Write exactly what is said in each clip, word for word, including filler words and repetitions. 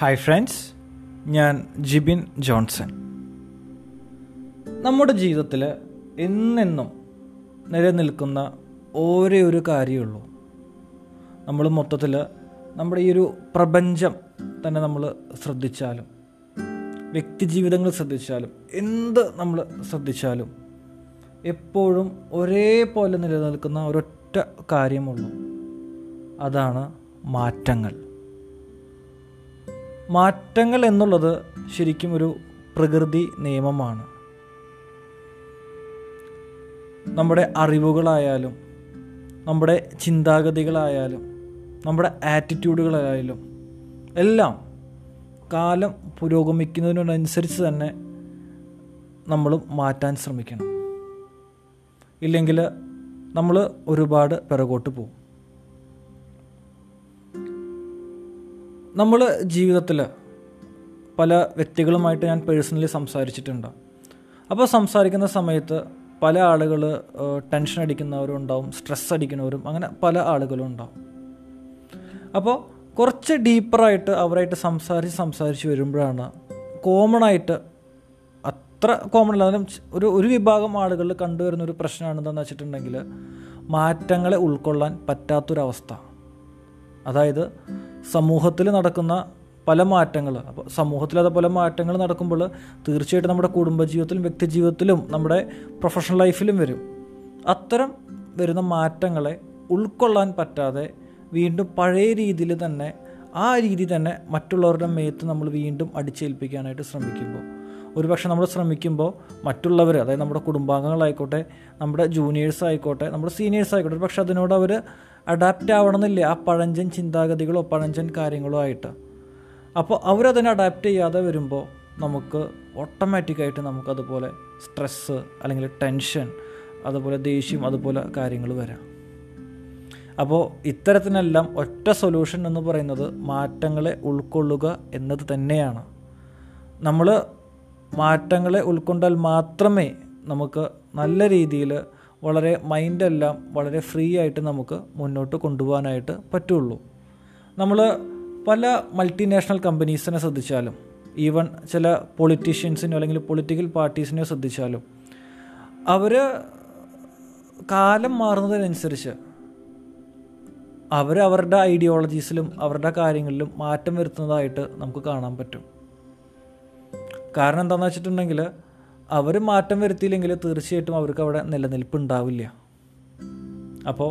Hi friends, ഞാൻ Jibin Johnson. നമ്മുടെ ജീവിതത്തിൽ എന്നെന്നും നിലനിൽക്കുന്ന ഒരേ ഒരു കാര്യമേ ഉള്ളൂ. നമ്മൾ മൊത്തത്തിൽ നമ്മുടെ ഈ ഒരു പ്രപഞ്ചം തന്നെ നമ്മൾ ശ്രദ്ധിച്ചാലും, വ്യക്തി ജീവിതങ്ങൾ ശ്രദ്ധിച്ചാലും, എന്ത് നമ്മൾ ശ്രദ്ധിച്ചാലും എപ്പോഴും ഒരേപോലെ നിലനിൽക്കുന്ന ഒരൊറ്റ കാര്യമുള്ളൂ. അതാണ് മാറ്റങ്ങൾ. മാറ്റങ്ങൾ എന്നുള്ളത് ശരിക്കും ഒരു പ്രകൃതി നിയമമാണ്. നമ്മുടെ അറിവുകളായാലും, നമ്മുടെ ചിന്താഗതികളായാലും, നമ്മുടെ ആറ്റിറ്റ്യൂഡുകളായാലും എല്ലാം കാലം പുരോഗമിക്കുന്നതിനോടനുസരിച്ച് തന്നെ നമ്മൾ മാറ്റാൻ ശ്രമിക്കണം. ഇല്ലെങ്കിൽ നമ്മൾ ഒരുപാട് പിറകോട്ട് പോകും. നമ്മൾ ജീവിതത്തിൽ പല വ്യക്തികളുമായിട്ട് ഞാൻ പേഴ്സണലി സംസാരിച്ചിട്ടുണ്ട്. അപ്പോൾ സംസാരിക്കുന്ന സമയത്ത് പല ആളുകൾ ടെൻഷൻ അടിക്കുന്നവരും ഉണ്ടാവും, സ്ട്രെസ് അടിക്കുന്നവരും, അങ്ങനെ പല ആളുകളും ഉണ്ടാവും. അപ്പോൾ കുറച്ച് ഡീപ്പറായിട്ട് അവരായിട്ട് സംസാരിച്ച് സംസാരിച്ച് വരുമ്പോഴാണ് കോമൺ ആയിട്ട്, അത്ര കോമൺ അല്ലാതെ ഒരു ഒരു വിഭാഗം ആളുകളിൽ കണ്ടുവരുന്നൊരു പ്രശ്നമാണ് എന്താണെന്ന് വെച്ചിട്ടുണ്ടെങ്കിൽ മാറ്റങ്ങളെ ഉൾക്കൊള്ളാൻ പറ്റാത്തൊരവസ്ഥ. അതായത് സമൂഹത്തിൽ നടക്കുന്ന പല മാറ്റങ്ങൾ, അപ്പോൾ സമൂഹത്തിൽ അതുപോലെ മാറ്റങ്ങൾ നടക്കുമ്പോൾ തീർച്ചയായിട്ടും നമ്മുടെ കുടുംബജീവിതത്തിലും വ്യക്തിജീവിതത്തിലും നമ്മുടെ പ്രൊഫഷണൽ ലൈഫിലും വരും. അത്തരം വരുന്ന മാറ്റങ്ങളെ ഉൾക്കൊള്ളാൻ പറ്റാതെ വീണ്ടും പഴയ രീതിയിൽ തന്നെ, ആ രീതി തന്നെ മറ്റുള്ളവരുടെ മേത്ത് നമ്മൾ വീണ്ടും അടിച്ചേൽപ്പിക്കാനായിട്ട് ശ്രമിക്കുമ്പോൾ, ഒരുപക്ഷെ നമ്മൾ ശ്രമിക്കുമ്പോൾ മറ്റുള്ളവർ, അതായത് നമ്മുടെ കുടുംബാംഗങ്ങളായിക്കോട്ടെ, നമ്മുടെ ജൂനിയേഴ്സ് ആയിക്കോട്ടെ, നമ്മുടെ സീനിയേഴ്സ് ആയിക്കോട്ടെ, ഒരു പക്ഷെ അതിനോട് അവർ അഡാപ്റ്റ് ആവണമെന്നില്ല, ആ പഴഞ്ചൻ ചിന്താഗതികളോ പഴഞ്ചൻ കാര്യങ്ങളോ ആയിട്ട്. അപ്പോൾ അവരതിനെ അഡാപ്റ്റ് ചെയ്യാതെ വരുമ്പോൾ നമുക്ക് ഓട്ടോമാറ്റിക്കായിട്ട് നമുക്കതുപോലെ സ്ട്രെസ്സ്, അല്ലെങ്കിൽ ടെൻഷൻ, അതുപോലെ ദേഷ്യം, അതുപോലെ കാര്യങ്ങൾ വരാം. അപ്പോൾ ഇത്തരത്തിനെല്ലാം ഒറ്റ സൊല്യൂഷൻ എന്ന് പറയുന്നത് മാറ്റങ്ങളെ ഉൾക്കൊള്ളുക എന്നത് തന്നെയാണ്. നമ്മൾ മാറ്റങ്ങളെ ഉൾക്കൊണ്ടാൽ മാത്രമേ നമുക്ക് നല്ല രീതിയിൽ, വളരെ മൈൻഡെല്ലാം വളരെ ഫ്രീ ആയിട്ട് നമുക്ക് മുന്നോട്ട് കൊണ്ടുപോകാനായിട്ട് പറ്റുള്ളൂ. നമ്മൾ പല മൾട്ടിനാഷണൽ കമ്പനീസിനെ ശ്രദ്ധിച്ചാലും, ഈവൻ ചില പൊളിറ്റീഷ്യൻസിനോ അല്ലെങ്കിൽ പൊളിറ്റിക്കൽ പാർട്ടീസിനെയോ ശ്രദ്ധിച്ചാലും, അവർ കാലം മാറുന്നതിനനുസരിച്ച് അവർ അവരുടെ ഐഡിയോളജീസിലും അവരുടെ കാര്യങ്ങളിലും മാറ്റം വരുത്തുന്നതായിട്ട് നമുക്ക് കാണാൻ പറ്റും. കാരണം എന്താണെന്ന് വെച്ചിട്ടുണ്ടെങ്കിൽ അവർ മാറ്റം വരുത്തിയില്ലെങ്കിൽ തീർച്ചയായിട്ടും അവർക്ക് അവിടെ നിലനിൽപ്പുണ്ടാവില്ല. അപ്പോൾ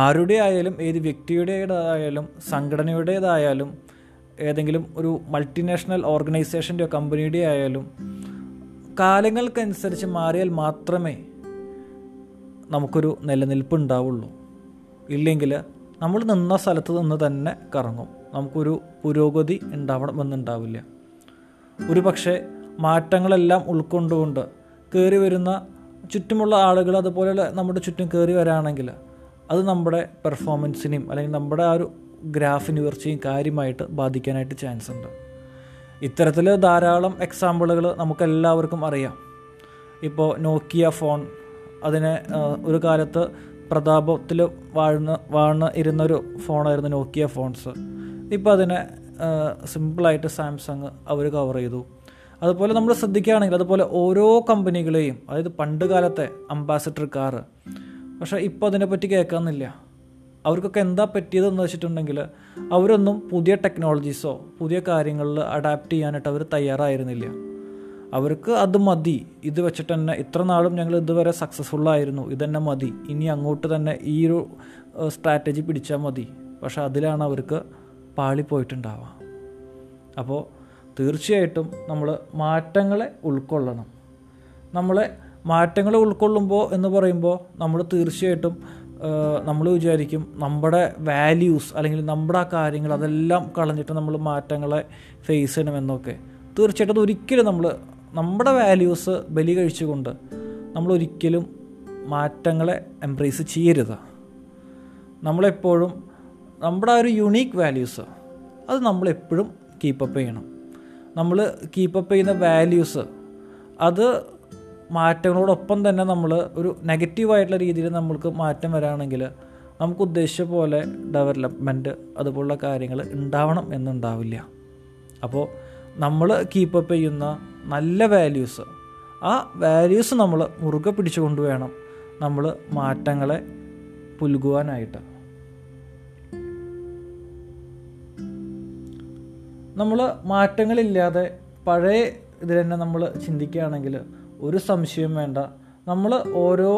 ആരുടെ ആയാലും, ഏത് വ്യക്തിയുടേതായാലും സംഘടനയുടേതായാലും ഏതെങ്കിലും ഒരു മൾട്ടിനാഷണൽ ഓർഗനൈസേഷൻ്റെയോ കമ്പനിയുടെ ആയാലും കാലങ്ങൾക്കനുസരിച്ച് മാറിയാൽ മാത്രമേ നമുക്കൊരു നിലനിൽപ്പുണ്ടാവുള്ളൂ. ഇല്ലെങ്കിൽ നമ്മൾ നിന്ന സ്ഥലത്ത് നിന്ന് തന്നെ കറങ്ങും, നമുക്കൊരു പുരോഗതി ഉണ്ടാവണമെന്നുണ്ടാവില്ല. ഒരു പക്ഷേ മാറ്റങ്ങളെല്ലാം ഉൾക്കൊണ്ടുകൊണ്ട് കയറി വരുന്ന ചുറ്റുമുള്ള ആളുകൾ, അതുപോലെ നമ്മുടെ ചുറ്റും കയറി വരാണെങ്കിൽ അത് നമ്മുടെ പെർഫോമൻസിനെയും അല്ലെങ്കിൽ നമ്മുടെ ആ ഒരു ഗ്രാഫിന് ഉയർച്ചയും കാര്യമായിട്ട് ബാധിക്കാനായിട്ട് ചാൻസ് ഉണ്ട്. ഇത്തരത്തിൽ ധാരാളം എക്സാമ്പിളുകൾ നമുക്കെല്ലാവർക്കും അറിയാം. ഇപ്പോൾ നോക്കിയ ഫോൺ, അതിനെ ഒരു കാലത്ത് പ്രതാപത്തിൽ വാഴുന്ന വാണ് ഇരുന്നൊരു ഫോണായിരുന്നു നോക്കിയ ഫോൺസ്. ഇപ്പോൾ അതിനെ സിമ്പിളായിട്ട് സാംസങ് അവർ കവർ ചെയ്തു. അതുപോലെ നമ്മൾ ശ്രദ്ധിക്കുകയാണെങ്കിൽ അതുപോലെ ഓരോ കമ്പനികളെയും, അതായത് പണ്ട് കാലത്തെ അംബാസഡർ കാർ, പക്ഷേ ഇപ്പോൾ അതിനെപ്പറ്റി കേൾക്കാമെന്നില്ല. അവർക്കൊക്കെ എന്താ പറ്റിയതെന്ന് വെച്ചിട്ടുണ്ടെങ്കിൽ അവരൊന്നും പുതിയ ടെക്നോളജീസോ പുതിയ കാര്യങ്ങളിൽ അഡാപ്റ്റ് ചെയ്യാനായിട്ട് അവർ തയ്യാറായിരുന്നില്ല. അവർക്ക് അത് മതി, ഇത് വെച്ചിട്ട് തന്നെ ഇത്ര നാളും ഞങ്ങൾ ഇതുവരെ സക്സസ്ഫുള്ളായിരുന്നു, ഇതന്നെ മതി, ഇനി അങ്ങോട്ട് തന്നെ ഈ ഒരു സ്ട്രാറ്റജി പിടിച്ചാൽ മതി. പക്ഷേ അതിലാണ് അവർക്ക് പാളിപ്പോയിട്ടുണ്ടാവുക. അപ്പോൾ തീർച്ചയായിട്ടും നമ്മൾ മാറ്റങ്ങളെ ഉൾക്കൊള്ളണം. നമ്മളെ മാറ്റങ്ങളെ ഉൾക്കൊള്ളുമ്പോൾ എന്ന് പറയുമ്പോൾ നമ്മൾ തീർച്ചയായിട്ടും നമ്മൾ വിചാരിക്കും നമ്മുടെ വാല്യൂസ് അല്ലെങ്കിൽ നമ്മുടെ ആ കാര്യങ്ങൾ അതെല്ലാം കളഞ്ഞിട്ട് നമ്മൾ മാറ്റങ്ങളെ ഫേസ് ചെയ്യണമെന്നൊക്കെ. തീർച്ചയായിട്ടും ഒരിക്കലും നമ്മൾ നമ്മുടെ വാല്യൂസ് ബലി കഴിച്ചുകൊണ്ട് നമ്മളൊരിക്കലും മാറ്റങ്ങളെ എംബ്രേസ് ചെയ്യരുത്. നമ്മളെപ്പോഴും നമ്മുടെ ആ ഒരു യുണീക്ക് വാല്യൂസ് അത് നമ്മളെപ്പോഴും കീപ്പപ്പ് ചെയ്യണം. നമ്മൾ കീപ്പപ്പ് ചെയ്യുന്ന വാല്യൂസ് അത് മാറ്റങ്ങളോടൊപ്പം തന്നെ നമ്മൾ ഒരു നെഗറ്റീവായിട്ടുള്ള രീതിയിൽ നമ്മൾക്ക് മാറ്റം വരാണെങ്കിൽ നമുക്ക് ഉദ്ദേശിച്ച പോലെ ഡെവലപ്മെൻറ്റ് അതുപോലുള്ള കാര്യങ്ങൾ ഉണ്ടാവണം എന്നുണ്ടാവില്ല. അപ്പോൾ നമ്മൾ കീപ്പപ്പ് ചെയ്യുന്ന നല്ല വാല്യൂസ്, ആ വാല്യൂസ് നമ്മൾ മുറുകെ പിടിച്ചുകൊണ്ട് വേണം നമ്മൾ മാറ്റങ്ങളെ പുൽകുവാനായിട്ട്. നമ്മൾ മാറ്റങ്ങളില്ലാതെ പഴയ ഇതിൽ തന്നെ നമ്മൾ ചിന്തിക്കുകയാണെങ്കിൽ ഒരു സംശയം വേണ്ട, നമ്മൾ ഓരോ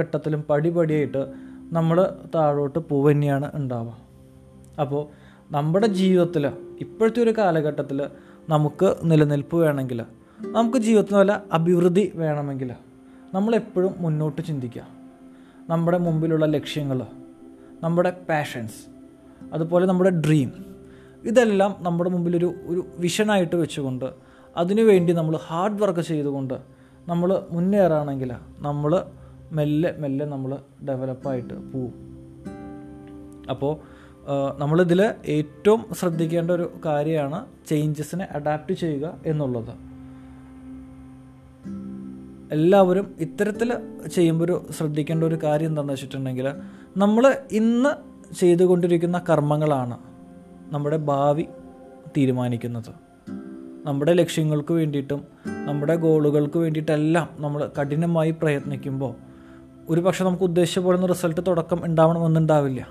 ഘട്ടത്തിലും പടിപടിയായിട്ട് നമ്മൾ താഴോട്ട് പോവ് തന്നെയാണ് ഉണ്ടാവുക. അപ്പോൾ നമ്മുടെ ജീവിതത്തിൽ ഇപ്പോഴത്തെ ഒരു കാലഘട്ടത്തിൽ നമുക്ക് നിലനിൽപ്പ് വേണമെങ്കിൽ, നമുക്ക് ജീവിതത്തിന് വല്ല അഭിവൃദ്ധി വേണമെങ്കിൽ നമ്മളെപ്പോഴും മുന്നോട്ട് ചിന്തിക്കുക. നമ്മുടെ മുമ്പിലുള്ള ലക്ഷ്യങ്ങൾ, നമ്മുടെ പാഷൻസ്, അതുപോലെ നമ്മുടെ ഡ്രീം, ഇതെല്ലാം നമ്മുടെ മുമ്പിലൊരു ഒരു വിഷനായിട്ട് വെച്ചുകൊണ്ട് അതിനുവേണ്ടി നമ്മൾ ഹാർഡ് വർക്ക് ചെയ്തുകൊണ്ട് നമ്മൾ മുന്നേറുകയാണെങ്കിൽ നമ്മൾ മെല്ലെ മെല്ലെ നമ്മൾ ഡെവലപ്പായിട്ട് പോവും. അപ്പോൾ നമ്മളിതിൽ ഏറ്റവും ശ്രദ്ധിക്കേണ്ട ഒരു കാര്യമാണ് ചേഞ്ചസിനെ അഡാപ്റ്റ് ചെയ്യുക എന്നുള്ളത്. എല്ലാവരും ഇത്തരത്തിൽ ചെയ്യുമ്പോൾ ഒരു ശ്രദ്ധിക്കേണ്ട ഒരു കാര്യം എന്താണെന്ന് വെച്ചിട്ടുണ്ടെങ്കിൽ, നമ്മൾ ഇന്ന് ചെയ്തുകൊണ്ടിരിക്കുന്ന കർമ്മങ്ങളാണ് നമ്മുടെ ഭാവി തീരുമാനിക്കുന്നത്. നമ്മുടെ ലക്ഷ്യങ്ങൾക്ക് വേണ്ടിയിട്ടും നമ്മുടെ ഗോളുകൾക്ക് വേണ്ടിയിട്ടെല്ലാം നമ്മൾ കഠിനമായി പ്രയത്നിക്കുമ്പോൾ ഒരു പക്ഷെ നമുക്ക് ഉദ്ദേശിച്ച പോലെയൊന്നും റിസൾട്ട് തുടക്കം ഉണ്ടാവണമെന്നുണ്ടാവില്ല.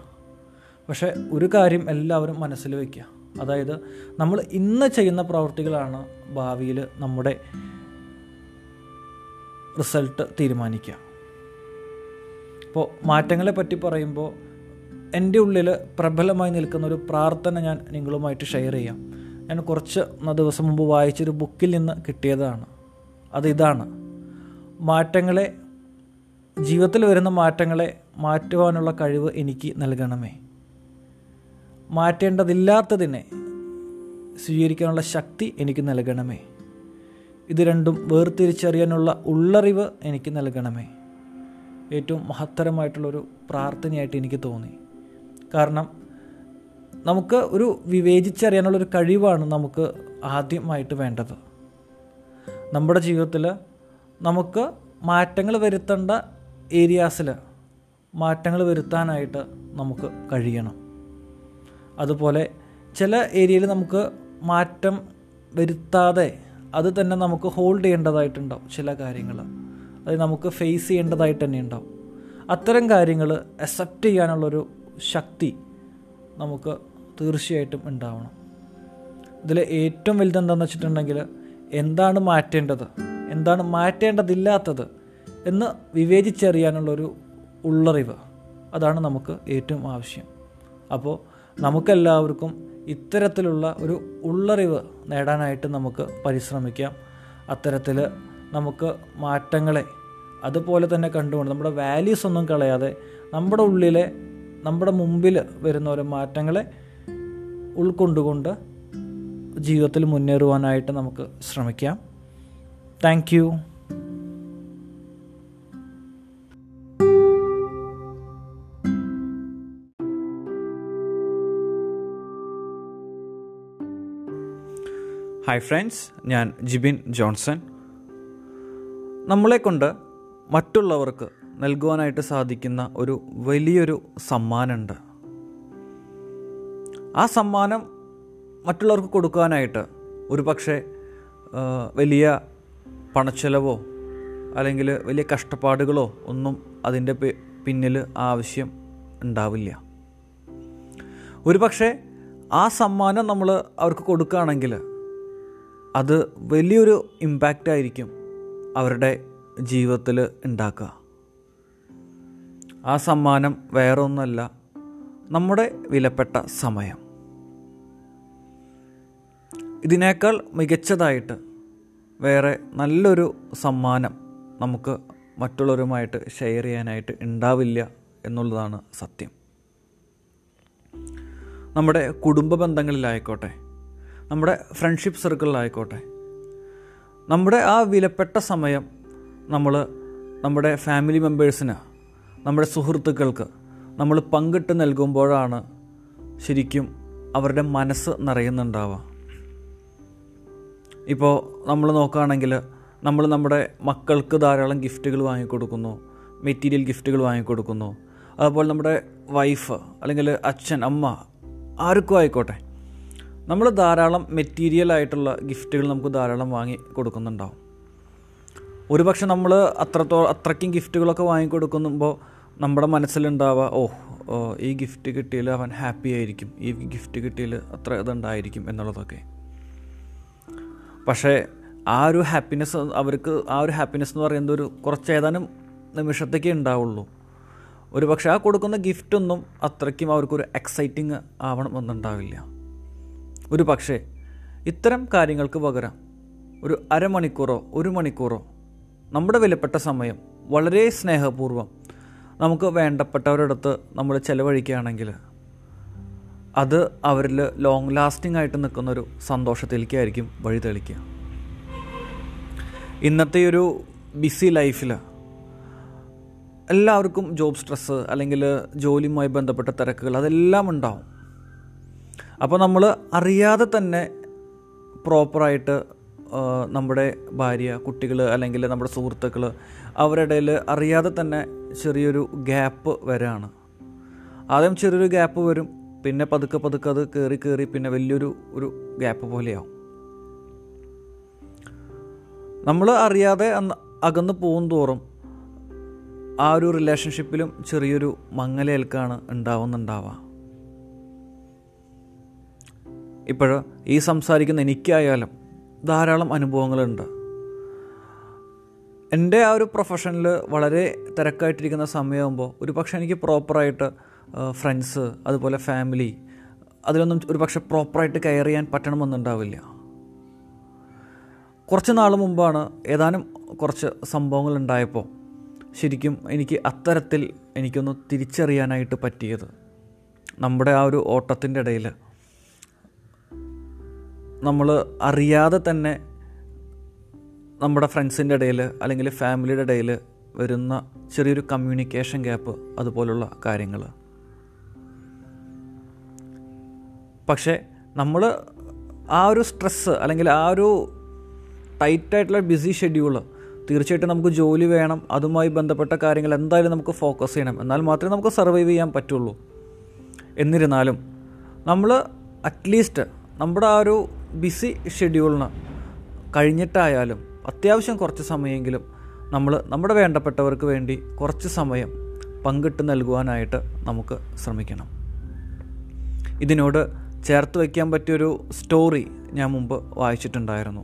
പക്ഷേ ഒരു കാര്യം എല്ലാവരും മനസ്സിൽ വയ്ക്കുക, അതായത് നമ്മൾ ഇന്ന് ചെയ്യുന്ന പ്രവൃത്തികളാണ് ഭാവിയിൽ നമ്മുടെ റിസൾട്ട് തീരുമാനിക്കുക. അപ്പോൾ മാറ്റങ്ങളെ പറ്റി പറയുമ്പോൾ എൻ്റെ ഉള്ളിൽ പ്രബലമായി നിൽക്കുന്ന ഒരു പ്രാർത്ഥന ഞാൻ നിങ്ങളുമായിട്ട് ഷെയർ ചെയ്യാം. ഞാൻ കുറച്ച് ദിവസം മുമ്പ് വായിച്ചൊരു ബുക്കിൽ നിന്ന് കിട്ടിയതാണ്. അതിതാണ്: മാറ്റങ്ങളെ, ജീവിതത്തിൽ വരുന്ന മാറ്റങ്ങളെ മാറ്റുവാനുള്ള കഴിവ് എനിക്ക് നൽകണമേ, മാറ്റേണ്ടതില്ലാത്തതിനെ സ്വീകരിക്കാനുള്ള ശക്തി എനിക്ക് നൽകണമേ, ഇത് രണ്ടും വേർതിരിച്ചറിയാനുള്ള ഉള്ളറിവ് എനിക്ക് നൽകണമേ. ഏറ്റവും മഹത്തരമായിട്ടുള്ളൊരു പ്രാർത്ഥനയായിട്ട് എനിക്ക് തോന്നി. കാരണം നമുക്ക് ഒരു വിവേചിച്ചറിയാനുള്ളൊരു കഴിവാണ് നമുക്ക് ആദ്യമായിട്ട് വേണ്ടത്. നമ്മുടെ ജീവിതത്തിൽ നമുക്ക് മാറ്റങ്ങൾ വരുത്തേണ്ട ഏരിയാസിൽ മാറ്റങ്ങൾ വരുത്താനായിട്ട് നമുക്ക് കഴിയണം. അതുപോലെ ചില ഏരിയയിൽ നമുക്ക് മാറ്റം വരുത്താതെ അത് തന്നെ നമുക്ക് ഹോൾഡ് ചെയ്യേണ്ടതായിട്ടുണ്ടാവും. ചില കാര്യങ്ങൾ അത് നമുക്ക് ഫേസ് ചെയ്യേണ്ടതായിട്ട് തന്നെ ഉണ്ടാവും. അത്തരം കാര്യങ്ങൾ അക്സെപ്റ്റ് ചെയ്യാനുള്ളൊരു ശക്തി നമുക്ക് തീർച്ചയായിട്ടും ഉണ്ടാവണം. ഇതിൽ ഏറ്റവും വലുതെന്താണെന്ന് വെച്ചിട്ടുണ്ടെങ്കിൽ, എന്താണ് മാറ്റേണ്ടത്, എന്താണ് മാറ്റേണ്ടതില്ലാത്തത് എന്ന് വിവേചിച്ചറിയാനുള്ളൊരു ഉള്ളറിവ്, അതാണ് നമുക്ക് ഏറ്റവും ആവശ്യം. അപ്പോൾ നമുക്കെല്ലാവർക്കും ഇത്തരത്തിലുള്ള ഒരു ഉള്ളറിവ് നേടാനായിട്ട് നമുക്ക് പരിശ്രമിക്കാം. അത്തരത്തിൽ നമുക്ക് മാറ്റങ്ങളെ അതുപോലെ തന്നെ കണ്ടുകൊണ്ട് നമ്മുടെ വാല്യൂസ് ഒന്നും കളയാതെ നമ്മുടെ ഉള്ളിലെ, നമ്മുടെ മുമ്പിൽ വരുന്ന ഓരോ മാറ്റങ്ങളെ ഉൾക്കൊണ്ടുകൊണ്ട് ജീവിതത്തിൽ മുന്നേറുവാനായിട്ട് നമുക്ക് ശ്രമിക്കാം. Thank you. ഹായ് ഫ്രണ്ട്സ്, ഞാൻ ജിബിൻ ജോൺസൺ. നമ്മളെക്കൊണ്ട് മറ്റുള്ളവർക്ക് നൽകുവാനായിട്ട് സാധിക്കുന്ന ഒരു വലിയൊരു സമ്മാനമുണ്ട്. ആ സമ്മാനം മറ്റുള്ളവർക്ക് കൊടുക്കാനായിട്ട് ഒരു പക്ഷേ വലിയ പണച്ചെലവോ അല്ലെങ്കിൽ വലിയ കഷ്ടപ്പാടുകളോ ഒന്നും അതിൻ്റെ പിന്നിൽ ആവശ്യം ഉണ്ടാവില്ല. ഒരു പക്ഷേ ആ സമ്മാനം നമ്മൾ അവർക്ക് കൊടുക്കുകയാണെങ്കിൽ അത് വലിയൊരു ഇമ്പാക്റ്റായിരിക്കും അവരുടെ ജീവിതത്തിൽ ഉണ്ടാക്കുക. ആ സമ്മാനം വേറൊന്നല്ല, നമ്മുടെ വിലപ്പെട്ട സമയം. ഇതിനേക്കാൾ മികച്ചതായിട്ട് വേറെ നല്ലൊരു സമ്മാനം നമുക്ക് മറ്റുള്ളവരുമായിട്ട് ഷെയർ ചെയ്യാനായിട്ട് ഉണ്ടാവില്ല എന്നുള്ളതാണ് സത്യം. നമ്മുടെ കുടുംബ ബന്ധങ്ങളിലായിക്കോട്ടെ, നമ്മുടെ ഫ്രണ്ട്ഷിപ്പ് സർക്കിളിലായിക്കോട്ടെ, നമ്മുടെ ആ വിലപ്പെട്ട സമയം നമ്മൾ നമ്മുടെ ഫാമിലി മെമ്പേഴ്സിന്, നമ്മുടെ സുഹൃത്തുക്കൾക്ക് നമ്മൾ പങ്കിട്ട് നൽകുമ്പോഴാണ് ശരിക്കും അവരുടെ മനസ്സ് നിറയുന്നുണ്ടാവുക. ഇപ്പോൾ നമ്മൾ നോക്കുകയാണെങ്കിൽ നമ്മൾ നമ്മുടെ മക്കൾക്ക് ധാരാളം ഗിഫ്റ്റുകൾ വാങ്ങിക്കൊടുക്കുന്നു, മെറ്റീരിയൽ ഗിഫ്റ്റുകൾ വാങ്ങിക്കൊടുക്കുന്നു. അതുപോലെ നമ്മുടെ വൈഫ് അല്ലെങ്കിൽ അച്ഛൻ, അമ്മ, ആർക്കും ആയിക്കോട്ടെ, നമ്മൾ ധാരാളം മെറ്റീരിയലായിട്ടുള്ള ഗിഫ്റ്റുകൾ നമുക്ക് ധാരാളം വാങ്ങി കൊടുക്കുന്നുണ്ടാവും. ഒരുപക്ഷെ നമ്മൾ അത്രത്തോളം അത്രയ്ക്കും ഗിഫ്റ്റുകളൊക്കെ വാങ്ങിക്കൊടുക്കുമ്പോൾ നമ്മുടെ മനസ്സിലുണ്ടാവുക, ഓ ഈ ഗിഫ്റ്റ് കിട്ടിയാൽ അവൻ ഹാപ്പി ആയിരിക്കും, ഈ ഗിഫ്റ്റ് കിട്ടിയാൽ അത്ര ഇതുണ്ടായിരിക്കും എന്നുള്ളതൊക്കെ. പക്ഷേ ആ ഒരു ഹാപ്പിനെസ് അവർക്ക്, ആ ഒരു ഹാപ്പിനെസ് എന്ന് പറയുന്നത് ഒരു കുറച്ച് ഏതാനും നിമിഷത്തേക്കേ ഉണ്ടാവുള്ളൂ. ഒരു പക്ഷേ ആ കൊടുക്കുന്ന ഗിഫ്റ്റൊന്നും അത്രയ്ക്കും അവർക്കൊരു എക്സൈറ്റിങ് ആവണം എന്നുണ്ടാവില്ല. ഒരു പക്ഷേ ഇത്തരം കാര്യങ്ങൾക്ക് പകരം ഒരു അരമണിക്കൂറോ ഒരു മണിക്കൂറോ നമ്മുടെ വിലപ്പെട്ട സമയം വളരെ സ്നേഹപൂർവ്വം നമുക്ക് വേണ്ടപ്പെട്ടവരുടെ അടുത്ത് നമ്മൾ ചിലവഴിക്കുകയാണെങ്കിൽ അത് അവരിൽ ലോങ് ലാസ്റ്റിംഗ് ആയിട്ട് നിൽക്കുന്നൊരു സന്തോഷത്തിലേക്കായിരിക്കും വഴി തെളിക്കുക. ഇന്നത്തെ ഒരു ബിസി ലൈഫിൽ എല്ലാവർക്കും ജോബ് സ്ട്രെസ്സ് അല്ലെങ്കിൽ ജോലിയുമായി ബന്ധപ്പെട്ട തിരക്കുകൾ അതെല്ലാം ഉണ്ടാവും. അപ്പോൾ നമ്മൾ അറിയാതെ തന്നെ പ്രോപ്പറായിട്ട് നമ്മുടെ ഭാര്യ, കുട്ടികൾ അല്ലെങ്കിൽ നമ്മുടെ സുഹൃത്തുക്കൾ, അവരുടെ ഇടയിൽ അറിയാതെ തന്നെ ചെറിയൊരു ഗ്യാപ്പ് വരാണ്. ആദ്യം ചെറിയൊരു ഗ്യാപ്പ് വരും, പിന്നെ പതുക്കെ പതുക്കെ അത് കയറി കയറി പിന്നെ വലിയൊരു ഒരു ഗ്യാപ്പ് പോലെയാവും. നമ്മൾ അറിയാതെ അകന്നു പോകും തോറും ആ ഒരു റിലേഷൻഷിപ്പിലും ചെറിയൊരു മങ്ങലേൽക്കാണ് ഉണ്ടാവുന്നുണ്ടാവുക. ഇപ്പോൾ ഈ സംസാരിക്കുന്ന എനിക്കായാലും ധാരാളം അനുഭവങ്ങളുണ്ട്. എൻ്റെ ആ ഒരു പ്രൊഫഷനിൽ വളരെ തിരക്കായിട്ടിരിക്കുന്ന സമയമാകുമ്പോൾ ഒരു പക്ഷേ എനിക്ക് പ്രോപ്പറായിട്ട് ഫ്രണ്ട്സ് അതുപോലെ ഫാമിലി അതിലൊന്നും ഒരു പക്ഷേ പ്രോപ്പറായിട്ട് കെയർ ചെയ്യാൻ പറ്റണമെന്നുണ്ടാവില്ല. കുറച്ച് നാൾ മുമ്പാണ് ഏതാനും കുറച്ച് സംഭവങ്ങളുണ്ടായപ്പോൾ ശരിക്കും എനിക്ക് അത്തരത്തിൽ എനിക്കൊന്ന് തിരിച്ചറിയാനായിട്ട് പറ്റിയത്. നമ്മുടെ ആ ഒരു ഓട്ടത്തിൻ്റെ ഇടയിൽ നമ്മൾ അറിയാതെ തന്നെ നമ്മുടെ ഫ്രണ്ട്സിൻ്റെ ഇടയിൽ അല്ലെങ്കിൽ ഫാമിലിയുടെ ഇടയിൽ വരുന്ന ചെറിയൊരു കമ്മ്യൂണിക്കേഷൻ ഗ്യാപ്പ്, അതുപോലുള്ള കാര്യങ്ങൾ. പക്ഷേ നമ്മൾ ആ ഒരു സ്ട്രെസ്സ് അല്ലെങ്കിൽ ആ ഒരു ടൈറ്റായിട്ടുള്ള ബിസി ഷെഡ്യൂൾ, തീർച്ചയായിട്ടും നമുക്ക് ജോലി വേണം, അതുമായി ബന്ധപ്പെട്ട കാര്യങ്ങൾ എന്തായാലും നമുക്ക് ഫോക്കസ് ചെയ്യണം, എന്നാൽ മാത്രമേ നമുക്ക് സർവൈവ് ചെയ്യാൻ പറ്റുള്ളൂ. എന്നിരുന്നാലും നമ്മൾ അറ്റ്ലീസ്റ്റ് നമ്മുടെ ആ ഒരു ബിസി ഷെഡ്യൂളിന് കഴിഞ്ഞിട്ടായാലും അത്യാവശ്യം കുറച്ച് സമയമെങ്കിലും നമ്മൾ നമ്മുടെ വേണ്ടപ്പെട്ടവർക്ക് വേണ്ടി കുറച്ച് സമയം പങ്കിട്ട് നൽകുവാനായിട്ട് നമുക്ക് ശ്രമിക്കണം. ഇതിനോട് ചേർത്ത് വയ്ക്കാൻ പറ്റിയൊരു സ്റ്റോറി ഞാൻ മുമ്പ് വായിച്ചിട്ടുണ്ടായിരുന്നു.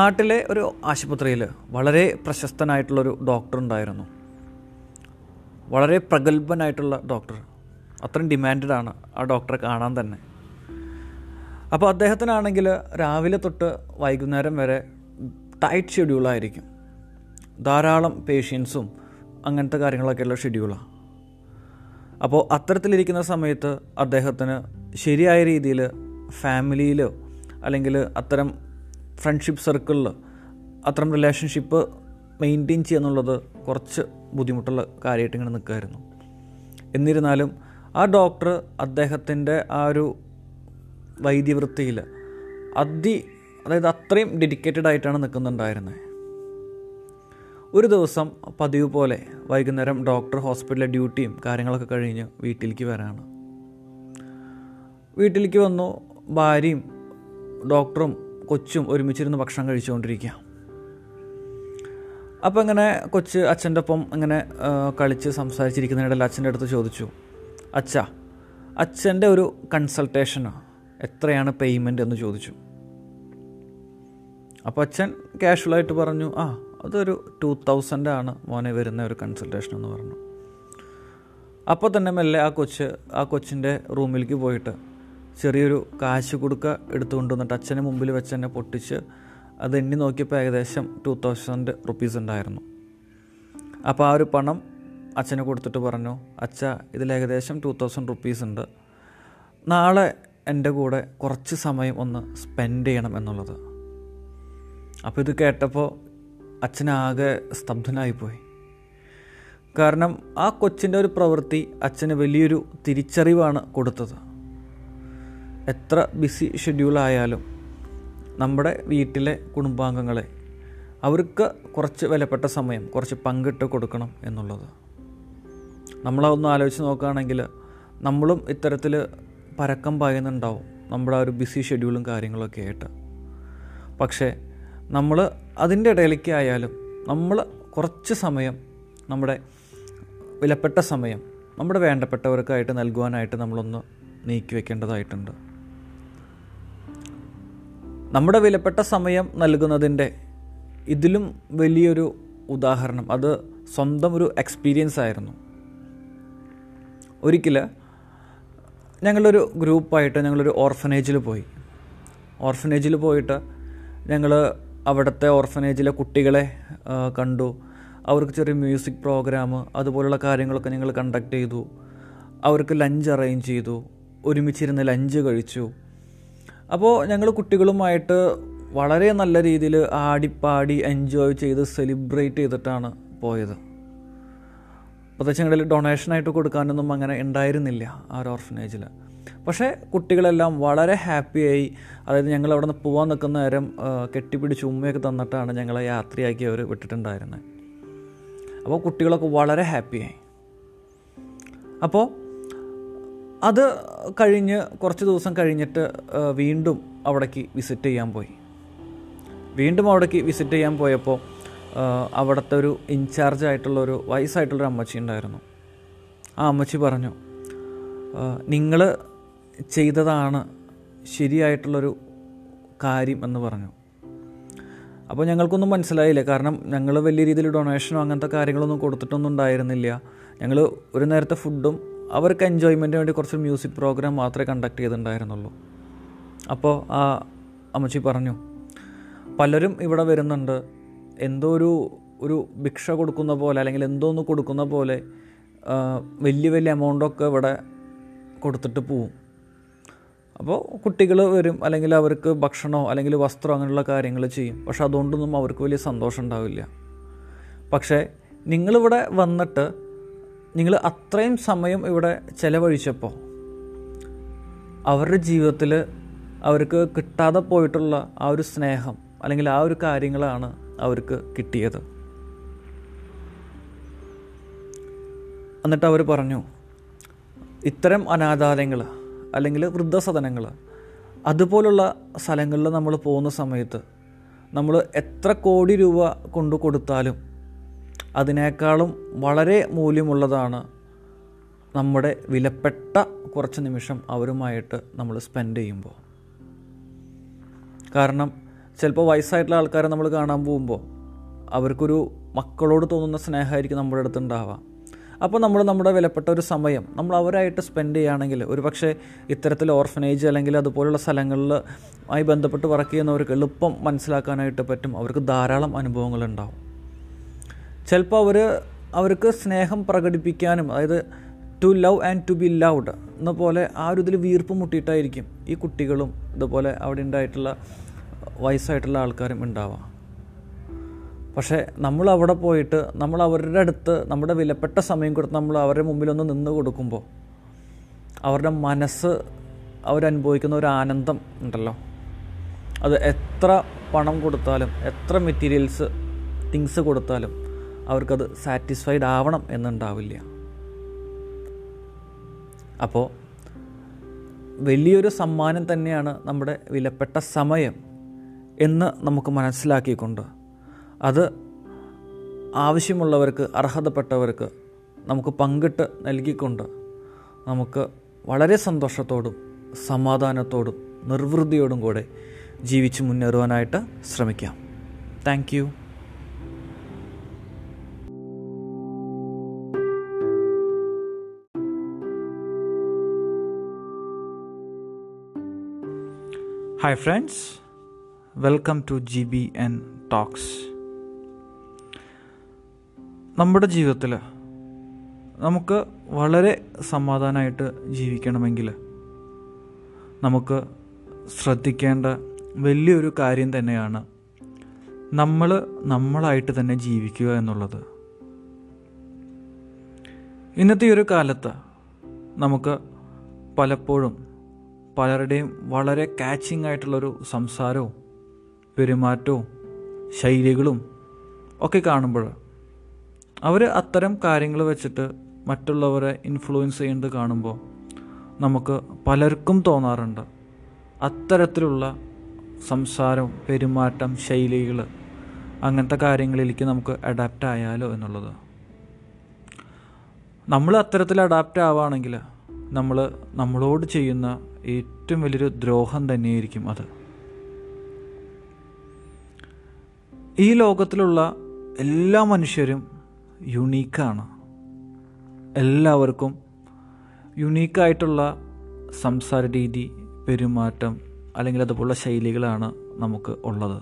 നാട്ടിലെ ഒരു ആശുപത്രിയിൽ വളരെ പ്രശസ്തനായിട്ടുള്ളൊരു ഡോക്ടർ ഉണ്ടായിരുന്നു, വളരെ പ്രഗത്ഭനായിട്ടുള്ള ഡോക്ടർ, അത്രയും ഡിമാൻഡാണ് ആ ഡോക്ടറെ കാണാൻ തന്നെ. അപ്പോൾ അദ്ദേഹത്തിനാണെങ്കിൽ രാവിലെ തൊട്ട് വൈകുന്നേരം വരെ ടൈറ്റ് ഷെഡ്യൂളായിരിക്കും, ധാരാളം പേഷ്യൻസും അങ്ങനത്തെ കാര്യങ്ങളൊക്കെയുള്ള ഷെഡ്യൂളാണ്. അപ്പോൾ അത്തരത്തിലിരിക്കുന്ന സമയത്ത് അദ്ദേഹത്തിന് ശരിയായ രീതിയിൽ ഫാമിലിയിലോ അല്ലെങ്കിൽ അത്തരം ഫ്രണ്ട്ഷിപ്പ് സർക്കിളിൽ അത്തരം റിലേഷൻഷിപ്പ് മെയിൻറ്റെയിൻ ചെയ്യുക എന്നുള്ളത് കുറച്ച് ബുദ്ധിമുട്ടുള്ള കാര്യമായിട്ട് ഇങ്ങനെ നിൽക്കുമായിരുന്നു. എന്നിരുന്നാലും ആ ഡോക്ടർ അദ്ദേഹത്തിൻ്റെ ആ ഒരു വൈദ്യവൃത്തിയിൽ അതി അതായത് അത്രയും ഡെഡിക്കേറ്റഡ് ആയിട്ടാണ് നിൽക്കുന്നുണ്ടായിരുന്നത്. ഒരു ദിവസം പതിവ് പോലെ വൈകുന്നേരം ഡോക്ടർ ഹോസ്പിറ്റലിലെ ഡ്യൂട്ടിയും കാര്യങ്ങളൊക്കെ കഴിഞ്ഞ് വീട്ടിലേക്ക് വരാണ്. വീട്ടിലേക്ക് വന്നു, ഭാര്യയും ഡോക്ടറും കൊച്ചും ഒരുമിച്ചിരുന്ന് ഭക്ഷണം കഴിച്ചുകൊണ്ടിരിക്കുക. അപ്പോൾ ഇങ്ങനെ കൊച്ച് അച്ഛൻ്റെ ഒപ്പം ഇങ്ങനെ കളിച്ച് സംസാരിച്ചിരിക്കുന്നതിനിടയിൽ അച്ഛൻ്റെ അടുത്ത് ചോദിച്ചു, അച്ഛാ അച്ഛൻ്റെ ഒരു കൺസൾട്ടേഷന് എത്രയാണ് പേയ്മെൻ്റ് എന്ന് ചോദിച്ചു. അപ്പോൾ അച്ഛൻ കാഷ്വലായിട്ട് പറഞ്ഞു, ആ അതൊരു ടു തൗസൻഡാണ് മോനെ വരുന്ന ഒരു കൺസൾട്ടേഷൻ എന്ന് പറഞ്ഞു. അപ്പോൾ തന്നെ മെല്ലെ ആ കൊച്ച് ആ കൊച്ചിൻ്റെ റൂമിലേക്ക് പോയിട്ട് ചെറിയൊരു കാശ് കൊടുക്ക എടുത്തുകൊണ്ട് വന്നിട്ട് അച്ഛന് മുമ്പിൽ വെച്ച് തന്നെ പൊട്ടിച്ച് അത് എണ്ണി നോക്കിയപ്പോൾ ഏകദേശം ടു തൗസൻഡ് റുപ്പീസ് ഉണ്ടായിരുന്നു. അപ്പോൾ ആ ഒരു പണം അച്ഛന് കൊടുത്തിട്ട് പറഞ്ഞു, അച്ഛാ ഇതിലേകദേശം ടു തൗസൻഡ് റുപ്പീസ് ഉണ്ട്, നാളെ എൻ്റെ കൂടെ കുറച്ച് സമയം ഒന്ന് സ്പെൻഡ് ചെയ്യണം എന്നുള്ളത്. അപ്പോൾ ഇത് കേട്ടപ്പോൾ അച്ഛനാകെ സ്തബ്ധനായിപ്പോയി. കാരണം ആ കൊച്ചിൻ്റെ ഒരു പ്രവൃത്തി അച്ഛന് വലിയൊരു തിരിച്ചറിവാണ് കൊടുത്തത്. എത്ര ബിസി ഷെഡ്യൂളായാലും നമ്മുടെ വീട്ടിലെ കുടുംബാംഗങ്ങളെ അവർക്ക് കുറച്ച് വിലപ്പെട്ട സമയം കുറച്ച് പങ്കിട്ട് കൊടുക്കണം എന്നുള്ളത്. നമ്മളതൊന്ന് ആലോചിച്ച് നോക്കുകയാണെങ്കിൽ നമ്മളും ഇത്തരത്തിൽ പരക്കം പായുന്നുണ്ടാവും നമ്മുടെ ആ ഒരു ബിസി ഷെഡ്യൂളും കാര്യങ്ങളൊക്കെ ആയിട്ട്. പക്ഷേ നമ്മൾ അതിൻ്റെ ഇടയിലേക്ക് ആയാലും നമ്മൾ കുറച്ച് സമയം, നമ്മുടെ വിലപ്പെട്ട സമയം നമ്മുടെ വേണ്ടപ്പെട്ടവർക്കായിട്ട് നൽകുവാനായിട്ട് നമ്മളൊന്ന് നീക്കി വെക്കേണ്ടതായിട്ടുണ്ട്. നമ്മുടെ വിലപ്പെട്ട സമയം നൽകുന്നതിൻ്റെ ഇതിലും വലിയൊരു ഉദാഹരണം അത് സ്വന്തം ഒരു എക്സ്പീരിയൻസ് ആയിരുന്നു. ഒരിക്കൽ ഞങ്ങളൊരു ഗ്രൂപ്പായിട്ട് ഞങ്ങളൊരു ഓർഫനേജിൽ പോയി. ഓർഫനേജിൽ പോയിട്ട് ഞങ്ങൾ അവിടുത്തെ ഓർഫനേജിലെ കുട്ടികളെ കണ്ടു. അവർക്ക് ചെറിയ മ്യൂസിക് പ്രോഗ്രാം അതുപോലുള്ള കാര്യങ്ങളൊക്കെ ഞങ്ങൾ കണ്ടക്ട് ചെയ്തു. അവർക്ക് ലഞ്ച് അറേഞ്ച് ചെയ്തു, ഒരുമിച്ചിരുന്ന് ലഞ്ച് കഴിച്ചു. അപ്പോൾ ഞങ്ങൾ കുട്ടികളുമായിട്ട് വളരെ നല്ല രീതിയിൽ ആടിപ്പാടി എൻജോയ് ചെയ്ത് സെലിബ്രേറ്റ് ചെയ്തിട്ടാണ് പോയത്. പ്രത്യേകിച്ച് ഞങ്ങളിൽ ഡൊണേഷനായിട്ട് കൊടുക്കാനൊന്നും അങ്ങനെ ഉണ്ടായിരുന്നില്ല ആ ഒരു ഓർഫനേജിൽ. പക്ഷേ കുട്ടികളെല്ലാം വളരെ ഹാപ്പിയായി. അതായത് ഞങ്ങൾ അവിടെ നിന്ന് പോകാൻ നിൽക്കുന്ന നേരം കെട്ടിപ്പിടിച്ച് ഉമ്മയൊക്കെ തന്നിട്ടാണ് ഞങ്ങളെ യാത്രയാക്കി അവർ വിട്ടിട്ടുണ്ടായിരുന്നത്. അപ്പോൾ കുട്ടികളൊക്കെ വളരെ ഹാപ്പിയായി. അപ്പോൾ അത് കഴിഞ്ഞ് കുറച്ച് ദിവസം കഴിഞ്ഞിട്ട് വീണ്ടും അവിടേക്ക് വിസിറ്റ് ചെയ്യാൻ പോയി. വീണ്ടും അവിടേക്ക് വിസിറ്റ് ചെയ്യാൻ പോയപ്പോൾ അവിടുത്തെ ഒരു ഇൻചാർജ് ആയിട്ടുള്ളൊരു വയസ്സായിട്ടുള്ളൊരു അമ്മച്ചി ഉണ്ടായിരുന്നു. ആ അമ്മച്ചി പറഞ്ഞു, നിങ്ങൾ ചെയ്തതാണ് ശരിയായിട്ടുള്ളൊരു കാര്യം എന്ന് പറഞ്ഞു. അപ്പോൾ ഞങ്ങൾക്കൊന്നും മനസ്സിലായില്ല, കാരണം ഞങ്ങൾ വലിയ രീതിയിൽ ഡൊണേഷനോ അങ്ങനത്തെ കാര്യങ്ങളൊന്നും കൊടുത്തിട്ടൊന്നും ഉണ്ടായിരുന്നില്ല. ഞങ്ങൾ ഒരു നേരത്തെ ഫുഡും അവർക്ക് എൻജോയ്മെൻറ്റിന് വേണ്ടി കുറച്ച് മ്യൂസിക് പ്രോഗ്രാം മാത്രമേ കണ്ടക്ട് ചെയ്തിട്ടുണ്ടായിരുന്നുള്ളൂ. അപ്പോൾ ആ അമ്മച്ചി പറഞ്ഞു, പലരും ഇവിടെ വരുന്നുണ്ട്, എന്തോ ഒരു ഒരു ഭിക്ഷ കൊടുക്കുന്ന പോലെ അല്ലെങ്കിൽ എന്തോ ഒന്ന് കൊടുക്കുന്ന പോലെ വലിയ വലിയ എമൗണ്ടൊക്കെ ഇവിടെ കൊടുത്തിട്ട് പോവും. അപ്പോൾ കുട്ടികൾ വരും, അല്ലെങ്കിൽ അവർക്ക് ഭക്ഷണമോ അല്ലെങ്കിൽ വസ്ത്രമോ അങ്ങനെയുള്ള കാര്യങ്ങൾ ചെയ്യും. പക്ഷെ അതുകൊണ്ടൊന്നും അവർക്ക് വലിയ സന്തോഷം ഉണ്ടാവില്ല. പക്ഷേ നിങ്ങളിവിടെ വന്നിട്ട് നിങ്ങൾ അത്രയും സമയം ഇവിടെ ചിലവഴിച്ചപ്പോൾ അവരുടെ ജീവിതത്തിൽ അവർക്ക് കിട്ടാതെ പോയിട്ടുള്ള ആ ഒരു സ്നേഹം അല്ലെങ്കിൽ ആ ഒരു കാര്യങ്ങളാണ് അവർക്ക് കിട്ടിയത്. എന്നിട്ട് അവർ പറഞ്ഞു, ഇത്തരം അനാഥാലയങ്ങൾ അല്ലെങ്കിൽ വൃദ്ധസദനങ്ങൾ അതുപോലുള്ള സ്ഥലങ്ങളിൽ നമ്മൾ പോകുന്ന സമയത്ത് നമ്മൾ എത്ര കോടി രൂപ കൊണ്ടു കൊടുത്താലും അതിനേക്കാളും വളരെ മൂല്യമുള്ളതാണ് നമ്മുടെ വിലപ്പെട്ട കുറച്ച് നിമിഷം അവരുമായിട്ട് നമ്മൾ സ്പെൻഡ് ചെയ്യുമ്പോൾ. കാരണം ചിലപ്പോൾ വയസ്സായിട്ടുള്ള ആൾക്കാരെ നമ്മൾ കാണാൻ പോകുമ്പോൾ അവർക്കൊരു മക്കളോട് തോന്നുന്ന സ്നേഹമായിരിക്കും നമ്മുടെ അടുത്ത് ഉണ്ടാവുക. അപ്പോൾ നമ്മൾ നമ്മുടെ വിലപ്പെട്ട ഒരു സമയം നമ്മൾ അവരായിട്ട് സ്പെൻഡ് ചെയ്യുകയാണെങ്കിൽ ഒരു പക്ഷേ ഇത്തരത്തിൽ ഓർഫനേജ് അല്ലെങ്കിൽ അതുപോലുള്ള സ്ഥലങ്ങളിൽ ആയി ബന്ധപ്പെട്ട് വർക്ക് ചെയ്യുന്നവർക്ക് എളുപ്പം മനസ്സിലാക്കാനായിട്ട് പറ്റും. അവർക്ക് ധാരാളം അനുഭവങ്ങളുണ്ടാവും. ചിലപ്പോൾ അവർ അവർക്ക് സ്നേഹം പ്രകടിപ്പിക്കാനും, അതായത് to love and to be loved എന്ന പോലെ ആ ഒരു ഇതിൽ വീർപ്പ് മുട്ടിയിട്ടായിരിക്കും ഈ കുട്ടികളും അതുപോലെ അവിടെ ഉണ്ടായിട്ടുള്ള വയസ്സായിട്ടുള്ള ആൾക്കാരും ഉണ്ടാവുക. പക്ഷേ നമ്മൾ അവിടെ പോയിട്ട് നമ്മൾ അവരുടെ അടുത്ത് നമ്മുടെ വിലപ്പെട്ട സമയം കൊടുത്ത് നമ്മൾ അവരുടെ മുമ്പിലൊന്ന് നിന്ന് കൊടുക്കുമ്പോൾ അവരുടെ മനസ്സ് അവരനുഭവിക്കുന്ന ഒരു ആനന്ദം ഉണ്ടല്ലോ, അത് എത്ര പണം കൊടുത്താലും എത്ര മെറ്റീരിയൽസ് തിങ്സ് കൊടുത്താലും അവർക്കത് സാറ്റിസ്ഫൈഡ് ആവണം എന്നുണ്ടാവില്ല. അപ്പോൾ വലിയൊരു സമ്മാനം തന്നെയാണ് നമ്മുടെ വിലപ്പെട്ട സമയം എന്ന് നമുക്ക് മനസ്സിലാക്കിക്കൊണ്ട് അത് ആവശ്യമുള്ളവർക്ക്, അർഹതപ്പെട്ടവർക്ക് നമുക്ക് പങ്കിട്ട് നൽകിക്കൊണ്ട് നമുക്ക് വളരെ സന്തോഷത്തോടും സമാധാനത്തോടും നിർവൃതിയോടും കൂടെ ജീവിച്ച് മുന്നേറുവാനായിട്ട് ശ്രമിക്കാം. Thank you. Hi friends, welcome to G B N talks. നമ്മുടെ ജീവിതത്തിൽ നമുക്ക് വളരെ സമാധാനമായിട്ട് ജീവിക്കണമെങ്കിൽ നമുക്ക് ശ്രദ്ധിക്കേണ്ട വലിയൊരു കാര്യം തന്നെയാണ് നമ്മൾ നമ്മളായിട്ട് തന്നെ ജീവിക്കുക എന്നുള്ളത്. ഇന്നത്തെ ഒരു കാലത്ത് നമുക്ക് പലപ്പോഴും പലരുടെയും വളരെ കാച്ചിങ് ആയിട്ടുള്ളൊരു സംസാരവും പെരുമാറ്റവും ശൈലികളും ഒക്കെ കാണുമ്പോൾ അവർ അത്തരം കാര്യങ്ങൾ വെച്ചിട്ട് മറ്റുള്ളവരെ ഇൻഫ്ലുവൻസ് ചെയ്യുന്നത് കാണുമ്പോൾ നമുക്ക് പലർക്കും തോന്നാറുണ്ട് അത്തരത്തിലുള്ള സംസാരം, പെരുമാറ്റം, ശൈലികൾ, അങ്ങനത്തെ കാര്യങ്ങളിലേക്ക് നമുക്ക് അഡാപ്റ്റ് ആയാലോ എന്നുള്ളത്. നമ്മൾ അത്തരത്തിൽ അഡാപ്റ്റ് ആവുകയാണെങ്കിൽ നമ്മൾ നമ്മളോട് ചെയ്യുന്ന ഏറ്റവും വലിയൊരു ദ്രോഹം തന്നെയായിരിക്കും അത്. ഈ ലോകത്തിലുള്ള എല്ലാ മനുഷ്യരും യുണീക്കാണ്. എല്ലാവർക്കും യുണീക്കായിട്ടുള്ള സംസാര രീതി, പെരുമാറ്റം, അല്ലെങ്കിൽ അതുപോലുള്ള ശൈലികളാണ് നമുക്ക് ഉള്ളത്.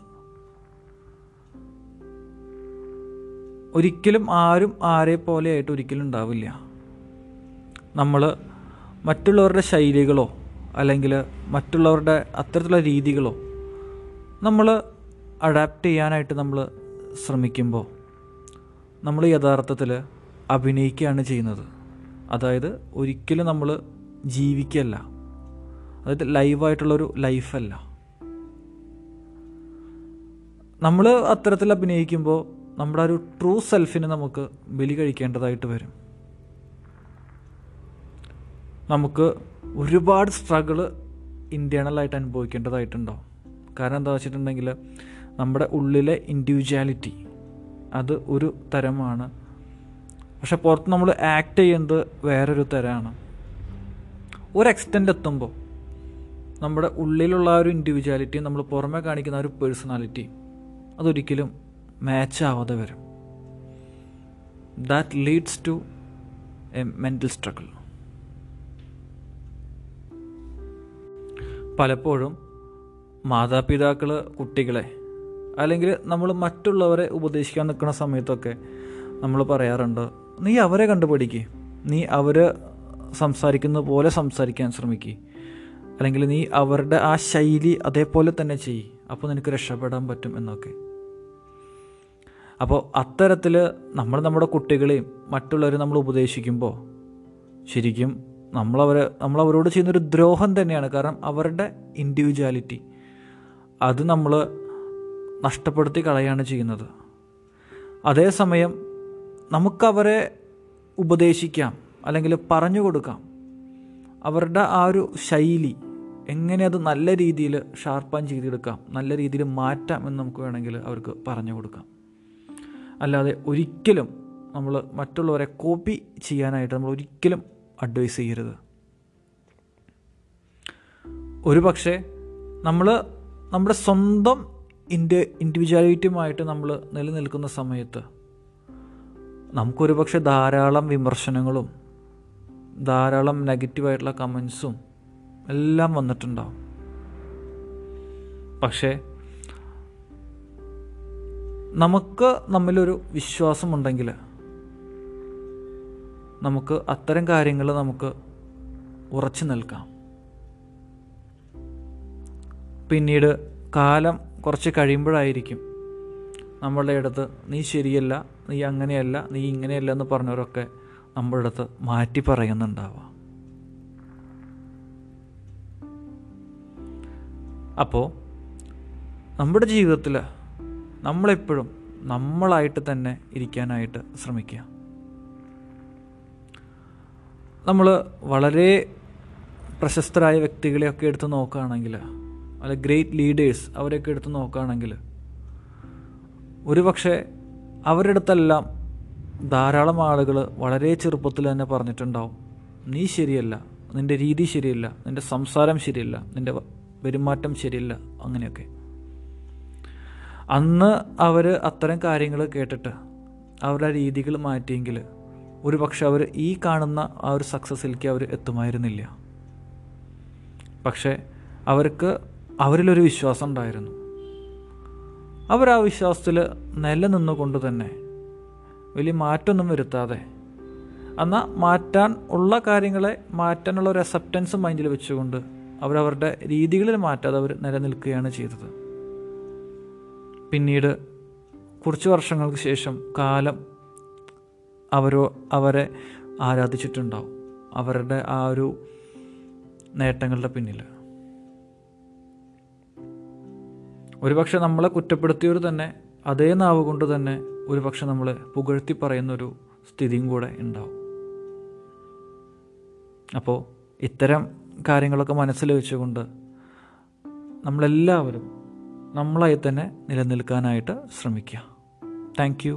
ഒരിക്കലും ആരും ആരെ പോലെയായിട്ട് ഒരിക്കലും ഉണ്ടാവില്ല. നമ്മൾ മറ്റുള്ളവരുടെ ശൈലികളോ അല്ലെങ്കിൽ മറ്റുള്ളവരുടെ അത്തരത്തിലുള്ള രീതികളോ നമ്മൾ അഡാപ്റ്റ് ചെയ്യാനായിട്ട് നമ്മൾ ശ്രമിക്കുമ്പോൾ നമ്മൾ യഥാർത്ഥത്തിൽ അഭിനയിക്കുകയാണ് ചെയ്യുന്നത്. അതായത് ഒരിക്കലും നമ്മൾ ജീവിക്കല്ല, അതായത് ലൈവായിട്ടുള്ളൊരു ലൈഫല്ല. നമ്മൾ അത്തരത്തിൽ അഭിനയിക്കുമ്പോൾ നമ്മുടെ ഒരു ട്രൂ സെൽഫിന് നമുക്ക് ബലി കഴിക്കേണ്ടതായിട്ട് വരും. നമുക്ക് ഒരുപാട് സ്ട്രഗിള് ഇൻറ്റേണലായിട്ട് അനുഭവിക്കേണ്ടതായിട്ടുണ്ടാവും. കാരണം എന്താ വെച്ചിട്ടുണ്ടെങ്കിൽ നമ്മുടെ ഉള്ളിലെ ഇൻഡിവിജ്വാലിറ്റി അത് ഒരു തരമാണ്, പക്ഷെ പുറത്ത് നമ്മൾ ആക്ട് ചെയ്യുന്നത് വേറൊരു തരമാണ്. ഒരു എക്സ്റ്റെൻ്റ് എത്തുമ്പോൾ നമ്മുടെ ഉള്ളിലുള്ള ആ ഒരു ഇൻഡിവിജ്വാലിറ്റിയും നമ്മൾ പുറമെ കാണിക്കുന്ന ഒരു പേഴ്സണാലിറ്റിയും അതൊരിക്കലും മാച്ചാവാതെ വരും. That leads to a mental struggle. പലപ്പോഴും മാതാപിതാക്കൾ കുട്ടികളെ അല്ലെങ്കിൽ നമ്മൾ മറ്റുള്ളവരെ ഉപദേശിക്കാൻ നിൽക്കുന്ന സമയത്തൊക്കെ നമ്മൾ പറയാറുണ്ട്, നീ അവരെ കണ്ടുപഠിക്ക്, നീ അവർ സംസാരിക്കുന്ന പോലെ സംസാരിക്കാൻ ശ്രമിക്കുക, അല്ലെങ്കിൽ നീ അവരുടെ ആ ശൈലി അതേപോലെ തന്നെ ചെയ്യ്, അപ്പോൾ നിനക്ക് രക്ഷപ്പെടാൻ പറ്റും എന്നൊക്കെ. അപ്പോൾ അത്തരത്തിൽ നമ്മൾ നമ്മുടെ കുട്ടികളെയും മറ്റുള്ളവരെ നമ്മൾ ഉപദേശിക്കുമ്പോൾ ശരിക്കും നമ്മളവരെ നമ്മളവരോട് ചെയ്യുന്നൊരു ദ്രോഹം തന്നെയാണ്. കാരണം അവരുടെ ഇൻഡിവിജ്വാലിറ്റി അത് നമ്മൾ നഷ്ടപ്പെടുത്തി കളയാണ് ചെയ്യുന്നത്. അതേസമയം നമുക്കവരെ ഉപദേശിക്കാം അല്ലെങ്കിൽ പറഞ്ഞു കൊടുക്കാം, അവരുടെ ആ ഒരു ശൈലി എങ്ങനെ അത് നല്ല രീതിയിൽ ഷാർപ്പാൻ ചെയ്തെടുക്കാം, നല്ല രീതിയിൽ മാറ്റാം എന്ന് നമുക്ക് വേണമെങ്കിൽ അവർക്ക് പറഞ്ഞു കൊടുക്കാം. അല്ലാതെ ഒരിക്കലും നമ്മൾ മറ്റുള്ളവരെ കോപ്പി ചെയ്യാനായിട്ട് നമ്മൾ ഒരിക്കലും അഡ്വൈസ് ചെയ്യരുത്. ഒരു പക്ഷേ നമ്മൾ നമ്മുടെ സ്വന്തം ഇൻഡി ഇൻഡിവിജ്വാലിറ്റിയുമായിട്ട് നമ്മൾ നിലനിൽക്കുന്ന സമയത്ത് നമുക്കൊരു പക്ഷെ ധാരാളം വിമർശനങ്ങളും ധാരാളം നെഗറ്റീവായിട്ടുള്ള കമൻസും എല്ലാം വന്നിട്ടുണ്ടാവും. പക്ഷേ നമുക്ക് നമ്മിലൊരു വിശ്വാസമുണ്ടെങ്കിൽ നമുക്ക് അത്തരം കാര്യങ്ങൾ നമുക്ക് ഉറച്ചു നിൽക്കാം. പിന്നീട് കാലം കുറച്ച് കഴിയുമ്പോഴായിരിക്കും നമ്മളുടെ അടുത്ത് നീ ശരിയല്ല, നീ അങ്ങനെയല്ല, നീ ഇങ്ങനെയല്ല എന്ന് പറഞ്ഞവരൊക്കെ നമ്മളുടെ അടുത്ത് മാറ്റി പറയുന്നുണ്ടാവുക. അപ്പോൾ നമ്മുടെ ജീവിതത്തിൽ നമ്മളെപ്പോഴും നമ്മളായിട്ട് തന്നെ ഇരിക്കാനായിട്ട് ശ്രമിക്കുക. നമ്മൾ വളരെ പ്രശസ്തരായ വ്യക്തികളെയൊക്കെ എടുത്ത് നോക്കുകയാണെങ്കിൽ, അല്ല ഗ്രേറ്റ് ലീഡേഴ്സ് അവരെയൊക്കെ എടുത്ത് നോക്കുകയാണെങ്കിൽ, ഒരു പക്ഷേ അവരുടെ അടുത്തെല്ലാം ധാരാളം ആളുകൾ വളരെ ചെറുപ്പത്തിൽ തന്നെ പറഞ്ഞിട്ടുണ്ടാവും, നീ ശരിയല്ല, നിൻ്റെ രീതി ശരിയല്ല, നിൻ്റെ സംസാരം ശരിയല്ല, നിൻ്റെ പെരുമാറ്റം ശരിയല്ല, അങ്ങനെയൊക്കെ. അന്ന് അവർ അത്തരം കാര്യങ്ങൾ കേട്ടിട്ട് അവരുടെ രീതികൾ മാറ്റിയെങ്കിൽ ഒരു പക്ഷെ അവർ ഈ കാണുന്ന ആ ഒരു സക്സസ്സിലേക്ക് അവർ എത്തുമായിരുന്നില്ല. പക്ഷേ അവർക്ക് അവരിലൊരു വിശ്വാസം ഉണ്ടായിരുന്നു. അവർ ആ വിശ്വാസത്തിൽ നിലനിന്നുകൊണ്ട് തന്നെ വലിയ മാറ്റമൊന്നും വരുത്താതെ, എന്നാൽ മാറ്റാൻ ഉള്ള കാര്യങ്ങളെ മാറ്റാനുള്ള ഒരു അക്സെപ്റ്റൻസ് മൈൻഡിൽ വെച്ചുകൊണ്ട് അവരവരുടെ രീതികളിൽ മാറ്റാതെ അവർ നിലനിൽക്കുകയാണ് ചെയ്തത്. പിന്നീട് കുറച്ച് വർഷങ്ങൾക്ക് ശേഷം കാലം അവരോ അവരെ ആരാധിച്ചിട്ടുണ്ടാവും അവരുടെ ആ ഒരു നേട്ടങ്ങളുടെ പിന്നിൽ. ഒരുപക്ഷെ നമ്മളെ കുറ്റപ്പെടുത്തിയവർ തന്നെ അതേ നാവ് കൊണ്ട് തന്നെ ഒരുപക്ഷെ നമ്മൾ പുകഴ്ത്തി പറയുന്നൊരു സ്ഥിതിയും കൂടെ ഉണ്ടാവും. അപ്പോൾ ഇത്തരം കാര്യങ്ങളൊക്കെ മനസ്സിൽ വെച്ചുകൊണ്ട് നമ്മളെല്ലാവരും നമ്മളായി തന്നെ നിലനിൽക്കാനായിട്ട് ശ്രമിക്കുക. Thank you.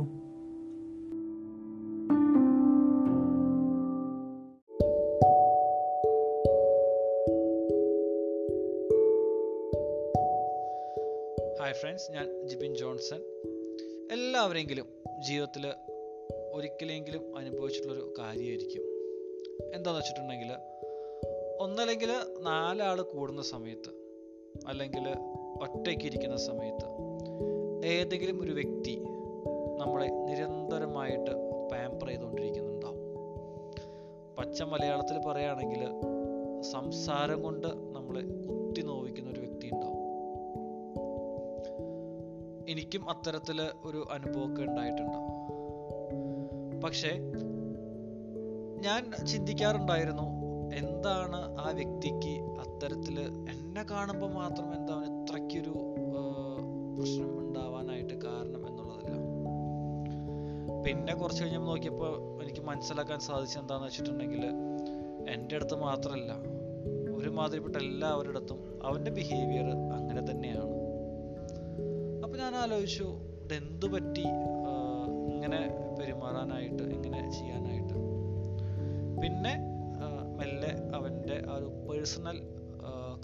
ഹായ് ഫ്രണ്ട്സ്, ഞാൻ ജിബിൻ ജോൺസൺ. എല്ലാവരെങ്കിലും ജീവിതത്തിൽ ഒരിക്കലെങ്കിലും അനുഭവിച്ചിട്ടുള്ളൊരു കാര്യമായിരിക്കും എന്താണെന്ന് വെച്ചിട്ടുണ്ടെങ്കിൽ, ഒന്നല്ലെങ്കിൽ നാലാൾ കൂടുന്ന സമയത്ത് അല്ലെങ്കിൽ ഒറ്റയ്ക്കിരിക്കുന്ന സമയത്ത് ഏതെങ്കിലും ഒരു വ്യക്തി നമ്മളെ നിരന്തരമായിട്ട് പാമ്പർ ചെയ്തുകൊണ്ടിരിക്കുന്നുണ്ടാവും. പച്ച മലയാളത്തിൽ പറയുകയാണെങ്കിൽ സംസാരം കൊണ്ട് നമ്മളെ കുത്തി നോവിക്കുന്ന ഒരു വ്യക്തി ഉണ്ടാവും. എനിക്കും അത്തരത്തിൽ ഒരു അനുഭവമൊക്കെ ഉണ്ടായിട്ടുണ്ട്. പക്ഷേ ഞാൻ ചിന്തിക്കാറുണ്ടായിരുന്നു, എന്താണ് ആ വ്യക്തിക്ക് അത്തരത്തിൽ എന്നെ കാണുമ്പോൾ മാത്രം എന്താ അവന് ഇത്രയ്ക്കൊരു പ്രശ്നം ഉണ്ടാവാനായിട്ട് കാരണം എന്നുള്ളതല്ല. പിന്നെ കുറച്ച് കഴിഞ്ഞപ്പോൾ നോക്കിയപ്പോൾ എനിക്ക് മനസ്സിലാക്കാൻ സാധിച്ചത് എന്താണെന്ന് വെച്ചിട്ടുണ്ടെങ്കിൽ, എൻ്റെ അടുത്ത് മാത്രമല്ല ഒരുമാതിരിപ്പെട്ട എല്ലാവരുടെ അടുത്തും അവൻ്റെ ബിഹേവിയർ അങ്ങനെ തന്നെയാണ്. അപ്പം ഞാൻ ആലോചിച്ചു, ഇതെന്തു പറ്റി ഇങ്ങനെ പെരുമാറാനായിട്ട്, ഇങ്ങനെ ചെയ്യാനായിട്ട്. പിന്നെ മെല്ലെ അവൻ്റെ ആ ഒരു പേഴ്സണൽ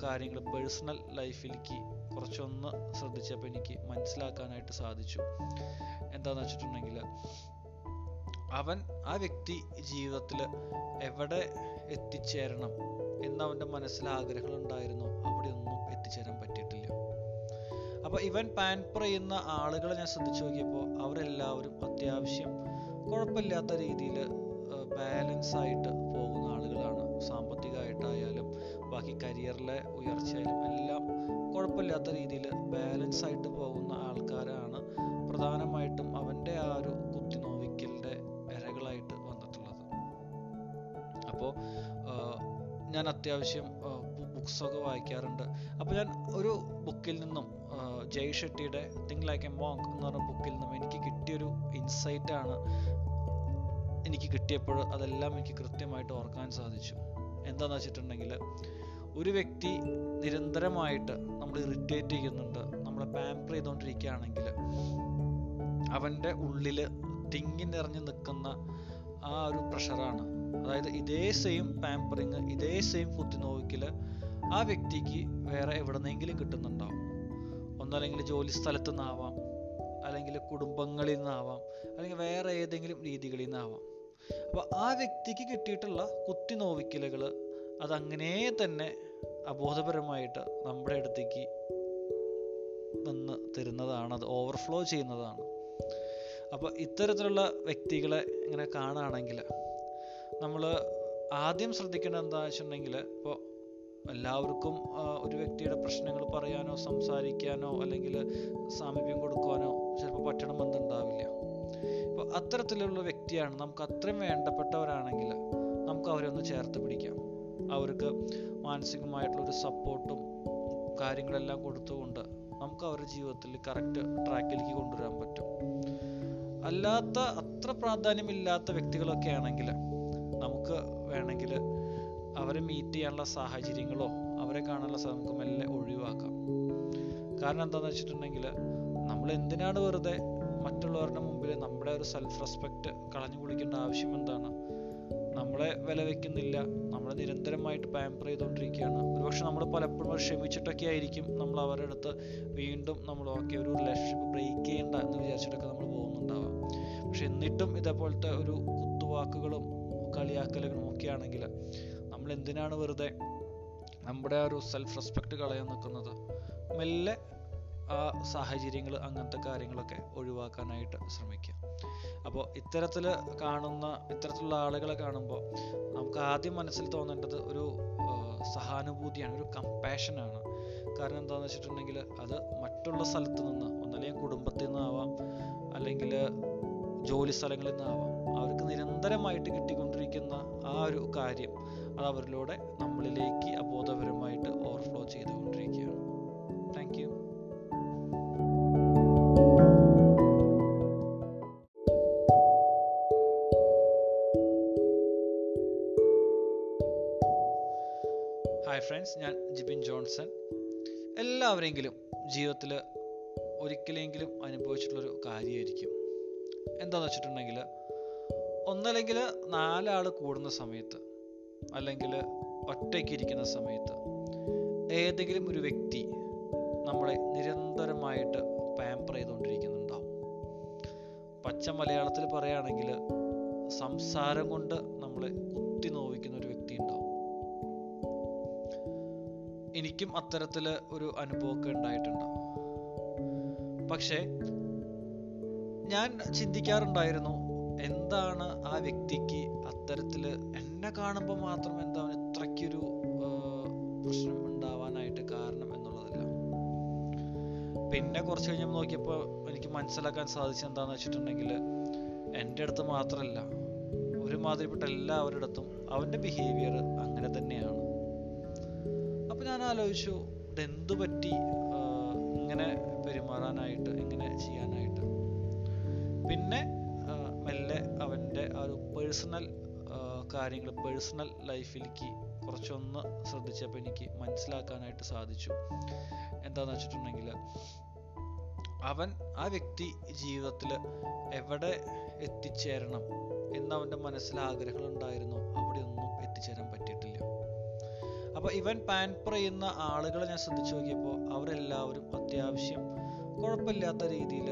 കാര്യങ്ങൾ, പേഴ്സണൽ ലൈഫിലേക്ക് കുറച്ചൊന്ന് ശ്രദ്ധിച്ചപ്പോൾ എനിക്ക് മനസ്സിലാക്കാനായിട്ട് സാധിച്ചു. എന്താണെന്ന് വെച്ചിട്ടുണ്ടെങ്കിൽ, അവൻ ആ വ്യക്തി ജീവിതത്തിൽ എവിടെ എത്തിച്ചേരണം എന്നവൻ്റെ മനസ്സിൽ ആഗ്രഹങ്ങൾ ഉണ്ടായിരുന്നു, അവിടെ ഒന്നും എത്തിച്ചേരാൻ പറ്റിയിട്ടില്ല. അപ്പോൾ ഇവൻ പാമ്പർ ചെയ്യുന്ന ആളുകളെ ഞാൻ ശ്രദ്ധിച്ചു നോക്കിയപ്പോൾ അവരെല്ലാവരും അത്യാവശ്യം കുഴപ്പമില്ലാത്ത രീതിയിൽ ബാലൻസ് ആയിട്ട് പോകുന്ന ആളുകളാണ്. സാമ്പത്തികമായിട്ടായാലും ബാക്കി കരിയറിലെ ഉയർച്ചയായാലും എല്ലാം കുഴപ്പമില്ലാത്ത രീതിയിൽ ബാലൻസ് ആയിട്ട് പോകുന്ന ആൾക്കാരാണ് പ്രധാനമായിട്ടും അവൻ്റെ ആ ഒരു കുത്തിനോവിക്കലിൻ്റെ ഇരകളായിട്ട് വന്നിട്ടുള്ളത്. അപ്പോൾ ഞാൻ അത്യാവശ്യം ബുക്സൊക്കെ വായിക്കാറുണ്ട്. അപ്പോൾ ഞാൻ ഒരു ബുക്കിൽ നിന്നും, ജയ് ഷെട്ടിയുടെ തിങ്ക് ലൈക്ക് എ മോങ്ക് എന്ന് പറഞ്ഞ ബുക്കിൽ നിന്നും എനിക്ക് കിട്ടിയൊരു ഇൻസൈറ്റാണ് എനിക്ക് കിട്ടിയപ്പോൾ അതെല്ലാം എനിക്ക് കൃത്യമായിട്ട് ഓർക്കാൻ സാധിച്ചു. എന്താണെന്ന് വെച്ചിട്ടുണ്ടെങ്കിൽ, ഒരു വ്യക്തി നിരന്തരമായിട്ട് നമ്മൾ ഇറിറ്റേറ്റ് ചെയ്യുന്നുണ്ട്, നമ്മളെ പാമ്പർ ചെയ്തുകൊണ്ടിരിക്കുകയാണെങ്കിൽ അവൻ്റെ ഉള്ളിൽ തിങ്ങി നിറഞ്ഞു നിൽക്കുന്ന ആ ഒരു പ്രഷറാണ്. അതായത് ഇതേ സെയിം പാമ്പറിങ്, ഇതേ സെയിം കുത്തിനോവിക്കൽ ആ വ്യക്തിക്ക് വേറെ എവിടെ നിന്നെങ്കിലും കിട്ടുന്നുണ്ടാവും. ഒന്നല്ലെങ്കിൽ ജോലി സ്ഥലത്തു നിന്നാവാം, അല്ലെങ്കിൽ കുടുംബങ്ങളിൽ നിന്നാവാം, അല്ലെങ്കിൽ വേറെ ഏതെങ്കിലും രീതികളിൽ നിന്നാവാം. അപ്പോൾ ആ വ്യക്തിക്ക് കിട്ടിയിട്ടുള്ള കുത്തിനോവിക്കലുകൾ അതങ്ങനെ തന്നെ അബോധപരമായിട്ട് നമ്മുടെ അടുത്തേക്ക് വന്ന് തരുന്നതാണ്, അത് ഓവർഫ്ലോ ചെയ്യുന്നതാണ്. അപ്പോൾ ഇത്തരത്തിലുള്ള വ്യക്തികളെ ഇങ്ങനെ കാണുകയാണെങ്കിൽ നമ്മൾ ആദ്യം ശ്രദ്ധിക്കേണ്ടത് എന്താണെന്ന് വെച്ചിട്ടുണ്ടെങ്കിൽ, ഇപ്പോൾ എല്ലാവർക്കും ഒരു വ്യക്തിയുടെ പ്രശ്നങ്ങൾ പറയാനോ സംസാരിക്കാനോ അല്ലെങ്കിൽ സാമീപ്യം കൊടുക്കുവാനോ ചിലപ്പോൾ പറ്റണമെന്നുണ്ടാവില്ല. ഇപ്പോൾ അത്തരത്തിലുള്ള വ്യക്തിയാണ് നമുക്ക് അത്രയും വേണ്ടപ്പെട്ടവരാണെങ്കിൽ നമുക്ക് അവരെ ഒന്ന് ചേർത്ത് പിടിക്കാം. അവർക്ക് മാനസികമായിട്ടുള്ളൊരു സപ്പോർട്ടും കാര്യങ്ങളെല്ലാം കൊടുത്തുകൊണ്ട് നമുക്ക് അവരുടെ ജീവിതത്തിൽ കറക്റ്റ് ട്രാക്കിലേക്ക് കൊണ്ടുവരാൻ പറ്റും. അല്ലാത്ത അത്ര പ്രാധാന്യമില്ലാത്ത വ്യക്തികളൊക്കെ ആണെങ്കിൽ നമുക്ക് വേണമെങ്കിൽ അവരെ മീറ്റ് ചെയ്യാനുള്ള സാഹചര്യങ്ങളോ അവരെ കാണാനുള്ള നമുക്ക് മെല്ലെ ഒഴിവാക്കാം. കാരണം എന്താണെന്ന് വെച്ചിട്ടുണ്ടെങ്കിൽ, നമ്മൾ എന്തിനാണ് വെറുതെ മറ്റുള്ളവരുടെ മുമ്പിൽ നമ്മുടെ ഒരു സെൽഫ് റെസ്പെക്റ്റ് കളഞ്ഞു കുളിക്കേണ്ട ആവശ്യം എന്താണ്? നമ്മളെ വില വയ്ക്കുന്നില്ല, നമ്മളെ നിരന്തരമായിട്ട് പാമ്പർ ചെയ്തുകൊണ്ടിരിക്കുകയാണ്. ഒരുപക്ഷെ നമ്മൾ പലപ്പോഴും ക്ഷമിച്ചിട്ടൊക്കെ ആയിരിക്കും നമ്മൾ അവരുടെ അടുത്ത് വീണ്ടും നമ്മൾ ഓക്കെ ഒരു റിലേഷൻഷിപ്പ് ബ്രേക്ക് ചെയ്യണ്ട എന്ന് വിചാരിച്ചിട്ടൊക്കെ നമ്മൾ പോകുന്നുണ്ടാവാം. പക്ഷെ എന്നിട്ടും ഇതേപോലത്തെ ഒരു കുത്തുവാക്കുകളും കളിയാക്കലുകളും ഒക്കെ ആണെങ്കിൽ നമ്മൾ എന്തിനാണ് വെറുതെ നമ്മുടെ ആ ഒരു സെൽഫ് റെസ്പെക്റ്റ് കളയാൻ നിൽക്കുന്നത്? മെല്ലെ ആ സാഹചര്യങ്ങൾ, അങ്ങനത്തെ കാര്യങ്ങളൊക്കെ ഒഴിവാക്കാനായിട്ട് ശ്രമിക്കുക. അപ്പോൾ ഇത്തരത്തിൽ കാണുന്ന ഇത്തരത്തിലുള്ള ആളുകളെ കാണുമ്പോൾ നമുക്ക് ആദ്യം മനസ്സിൽ തോന്നേണ്ടത് ഒരു സഹാനുഭൂതിയാണ്, ഒരു കമ്പാഷനാണ്. കാരണം എന്താണെന്ന് വെച്ചിട്ടുണ്ടെങ്കിൽ, അത് മറ്റുള്ള സ്ഥലത്ത് നിന്ന്, ഒന്നല്ലെങ്കിൽ കുടുംബത്തിൽ നിന്നാവാം, അല്ലെങ്കിൽ ജോലി സ്ഥലങ്ങളിൽ നിന്നാവാം, അവർക്ക് നിരന്തരമായിട്ട് കിട്ടിക്കൊണ്ടിരിക്കുന്ന ആ ഒരു കാര്യം അത് അവരിലൂടെ നമ്മളിലേക്ക് അബോധപരമായിട്ട് ഓവർഫ്ലോ ചെയ്തുകൊണ്ടിരിക്കുകയാണ്. Thank you. ഫ്രണ്ട്സ്, ഞാൻ ജിബിൻ ജോൺസൺ. എല്ലാവരെങ്കിലും ജീവിതത്തിൽ ഒരിക്കലെങ്കിലും അനുഭവിച്ചിട്ടുള്ളൊരു കാര്യമായിരിക്കും എന്താണെന്ന് വെച്ചിട്ടുണ്ടെങ്കിൽ, ഒന്നല്ലെങ്കിൽ നാലാൾ കൂടുന്ന സമയത്ത് അല്ലെങ്കിൽ ഒറ്റയ്ക്ക് ഇരിക്കുന്ന സമയത്ത് ഏതെങ്കിലും ഒരു വ്യക്തി നമ്മളെ നിരന്തരമായിട്ട് പാമ്പർ ചെയ്തുകൊണ്ടിരിക്കുന്നുണ്ടാവും. പച്ച മലയാളത്തിൽ പറയുകയാണെങ്കിൽ സംസാരം കൊണ്ട് നമ്മളെ കുത്തി നോവിക്കുന്ന ഒരു വ്യക്തി ഉണ്ടാവും. എനിക്കും അത്തരത്തിൽ ഒരു അനുഭവമൊക്കെ ഉണ്ടായിട്ടുണ്ട്. പക്ഷേ ഞാൻ ചിന്തിക്കാറുണ്ടായിരുന്നു, എന്താണ് ആ വ്യക്തിക്ക് അത്തരത്തിൽ എന്നെ കാണുമ്പോൾ മാത്രം എന്താ അവന് ഇത്രയ്ക്കൊരു പ്രശ്നം ഉണ്ടാവാനായിട്ട് കാരണം എന്നുള്ളതല്ല. പിന്നെ കുറച്ച് കഴിഞ്ഞപ്പോൾ നോക്കിയപ്പോൾ എനിക്ക് മനസ്സിലാക്കാൻ സാധിച്ചത് എന്താണെന്ന് വെച്ചിട്ടുണ്ടെങ്കിൽ, എൻ്റെ അടുത്ത് മാത്രമല്ല ഒരുമാതിരിപ്പെട്ട എല്ലാവരുടെ അടുത്തും അവൻ്റെ ബിഹേവിയർ അങ്ങനെ തന്നെയാണ്. അപ്പം ഞാൻ ആലോചിച്ചു, ഇതെന്തു പറ്റി ഇങ്ങനെ പെരുമാറാനായിട്ട്, ഇങ്ങനെ ചെയ്യാനായിട്ട്. പിന്നെ മെല്ലെ അവൻ്റെ ആ ഒരു പേഴ്സണൽ കാര്യങ്ങൾ, പേഴ്സണൽ ലൈഫിലേക്ക് കുറച്ചൊന്ന് ശ്രദ്ധിച്ചപ്പോൾ എനിക്ക് മനസ്സിലാക്കാനായിട്ട് സാധിച്ചു. എന്താണെന്ന് വെച്ചിട്ടുണ്ടെങ്കിൽ, അവൻ ആ വ്യക്തി ജീവിതത്തിൽ എവിടെ എത്തിച്ചേരണം എന്നവൻ്റെ മനസ്സിൽ ആഗ്രഹങ്ങൾ ഉണ്ടായിരുന്നു, അവിടെ ഒന്നും എത്തിച്ചേരാൻ പറ്റിയിട്ടില്ല. അപ്പോൾ ഇവൻ പാൻപർ ചെയ്യുന്ന ആളുകളെ ഞാൻ ശ്രദ്ധിച്ചു നോക്കിയപ്പോൾ അവരെല്ലാവരും അത്യാവശ്യം കുഴപ്പമില്ലാത്ത രീതിയിൽ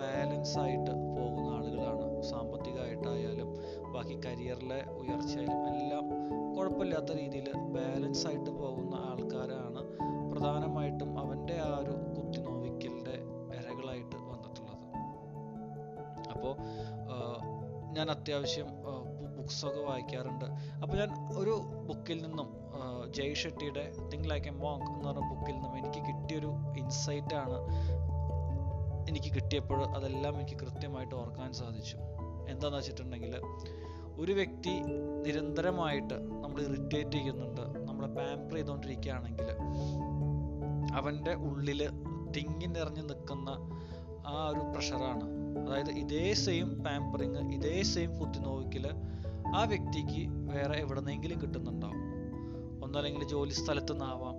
ബാലൻസ് ആയിട്ട് പോകുന്ന ആളുകളാണ്. സാമ്പത്തികമായിട്ടായാലും ബാക്കി കരിയറിലെ ഉയർച്ചയായാലും എല്ലാം കുഴപ്പമില്ലാത്ത രീതിയിൽ ബാലൻസ് ആയിട്ട് പോകുന്ന ആൾക്കാരാണ് പ്രധാനമായിട്ടും അവൻ്റെ ആ ഒരു കുത്തിനോവിക്കലിൻ്റെ ഇരകളായിട്ട് വന്നിട്ടുള്ളത്. അപ്പോൾ ഞാൻ അത്യാവശ്യം ബുക്സൊക്കെ വായിക്കാറുണ്ട്. അപ്പോൾ ഞാൻ ഒരു ബുക്കിൽ നിന്നും, ജയ് ഷെട്ടിയുടെ തിങ്ക് ലൈക്ക് എ മോങ്ക് എന്ന് പറഞ്ഞ ബുക്കിൽ നിന്നും എനിക്ക് കിട്ടിയൊരു ഇൻസൈറ്റാണ് എനിക്ക് കിട്ടിയപ്പോൾ അതെല്ലാം എനിക്ക് കൃത്യമായിട്ട് ഓർക്കാൻ സാധിച്ചു. എന്താണെന്ന് വെച്ചിട്ടുണ്ടെങ്കിൽ, ഒരു വ്യക്തി നിരന്തരമായിട്ട് നമ്മൾ ഇറിറ്റേറ്റ് ചെയ്യുന്നുണ്ട്, നമ്മളെ പാമ്പർ ചെയ്തുകൊണ്ടിരിക്കുകയാണെങ്കിൽ അവൻ്റെ ഉള്ളിൽ തിങ്ങി നിറഞ്ഞു നിൽക്കുന്ന ആ ഒരു പ്രഷറാണ്. അതായത് ഇതേ സെയിം പാമ്പറിങ്, ഇതേ സെയിം കുത്തിനോവിക്കൽ ആ വ്യക്തിക്ക് വേറെ എവിടെന്നെങ്കിലും കിട്ടുന്നുണ്ടാവും. ഒന്നല്ലെങ്കിൽ ജോലി സ്ഥലത്തു നിന്നാവാം,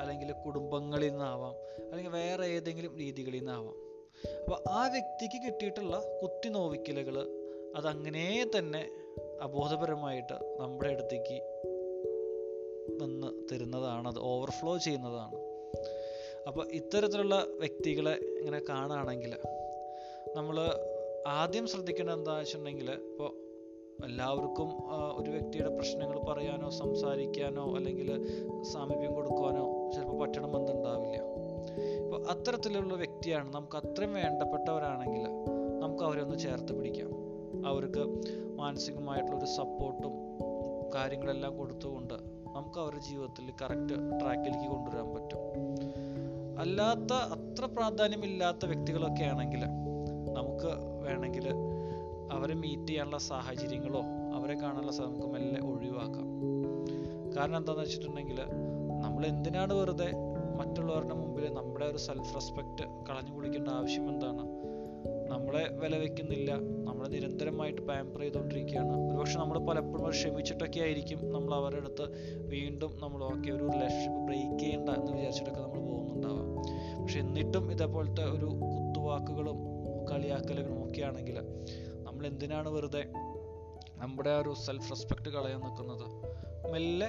അല്ലെങ്കിൽ കുടുംബങ്ങളിൽ നിന്നാവാം, അല്ലെങ്കിൽ വേറെ ഏതെങ്കിലും രീതികളിൽ നിന്നാവാം. അപ്പോൾ ആ വ്യക്തിക്ക് കിട്ടിയിട്ടുള്ള കുത്തിനോവിക്കലുകൾ അതങ്ങനെ തന്നെ അബോധപരമായിട്ട് നമ്മുടെ അടുത്തേക്ക് വന്ന് തരുന്നതാണ്, അത് ഓവർഫ്ലോ ചെയ്യുന്നതാണ്. അപ്പോൾ ഇത്തരത്തിലുള്ള വ്യക്തികളെ ഇങ്ങനെ കാണുകയാണെങ്കിൽ നമ്മൾ ആദ്യം ശ്രദ്ധിക്കേണ്ടത് എന്താ വെച്ചിട്ടുണ്ടെങ്കിൽ, ഇപ്പോൾ എല്ലാവർക്കും ഒരു വ്യക്തിയുടെ പ്രശ്നങ്ങൾ പറയാനോ സംസാരിക്കാനോ അല്ലെങ്കിൽ സാമീപ്യം കൊടുക്കുവാനോ ചിലപ്പോൾ പറ്റണമെന്നുണ്ടാവില്ല. ഇപ്പോൾ അത്തരത്തിലുള്ള വ്യക്തിയാണ് നമുക്ക് അത്രയും വേണ്ടപ്പെട്ടവരാണെങ്കിൽ നമുക്ക് അവരെ ഒന്ന് ചേർത്ത് പിടിക്കാം. അവർക്ക് മാനസികമായിട്ടുള്ളൊരു സപ്പോർട്ടും കാര്യങ്ങളെല്ലാം കൊടുത്തുകൊണ്ട് നമുക്ക് അവരുടെ ജീവിതത്തിൽ കറക്റ്റ് ട്രാക്കിലേക്ക് കൊണ്ടുവരാൻ പറ്റും. അല്ലാത്ത, അത്ര പ്രാധാന്യമില്ലാത്ത വ്യക്തികളൊക്കെ ആണെങ്കിൽ നമുക്ക് വേണമെങ്കിൽ അവരെ മീറ്റ് ചെയ്യാനുള്ള സാഹചര്യങ്ങളോ അവരെ കാണാനുള്ള നമുക്ക് മെല്ലെ ഒഴിവാക്കാം. കാരണം എന്താണെന്ന് വെച്ചിട്ടുണ്ടെങ്കിൽ, നമ്മൾ എന്തിനാണ് വെറുതെ മറ്റുള്ളവരുടെ മുമ്പിൽ നമ്മുടെ ഒരു സെൽഫ് റെസ്പെക്റ്റ് കളഞ്ഞു കുളിക്കേണ്ട ആവശ്യം എന്താണ്? നമ്മളെ വില വെക്കുന്നില്ല, നമ്മളെ നിരന്തരമായിട്ട് പാമ്പർ ചെയ്തുകൊണ്ടിരിക്കുകയാണ്. ഒരുപക്ഷെ നമ്മൾ പലപ്പോഴും ക്ഷമിച്ചിട്ടൊക്കെ ആയിരിക്കും നമ്മൾ അവരുടെ അടുത്ത് വീണ്ടും നമ്മൾ ഓക്കെ ഒരു റിലേഷൻഷിപ്പ് ബ്രേക്ക് ചെയ്യണ്ട എന്ന് വിചാരിച്ചിട്ടൊക്കെ നമ്മൾ പോകുന്നുണ്ടാവാം. പക്ഷെ എന്നിട്ടും ഇതേപോലത്തെ ഒരു കുത്തുവാക്കുകളും കളിയാക്കലുകളും ഒക്കെ ആണെങ്കിൽ നമ്മൾ എന്തിനാണ് വെറുതെ നമ്മുടെ ആ ഒരു സെൽഫ് റെസ്പെക്റ്റ് കളയാൻ നിൽക്കുന്നത്? മെല്ലെ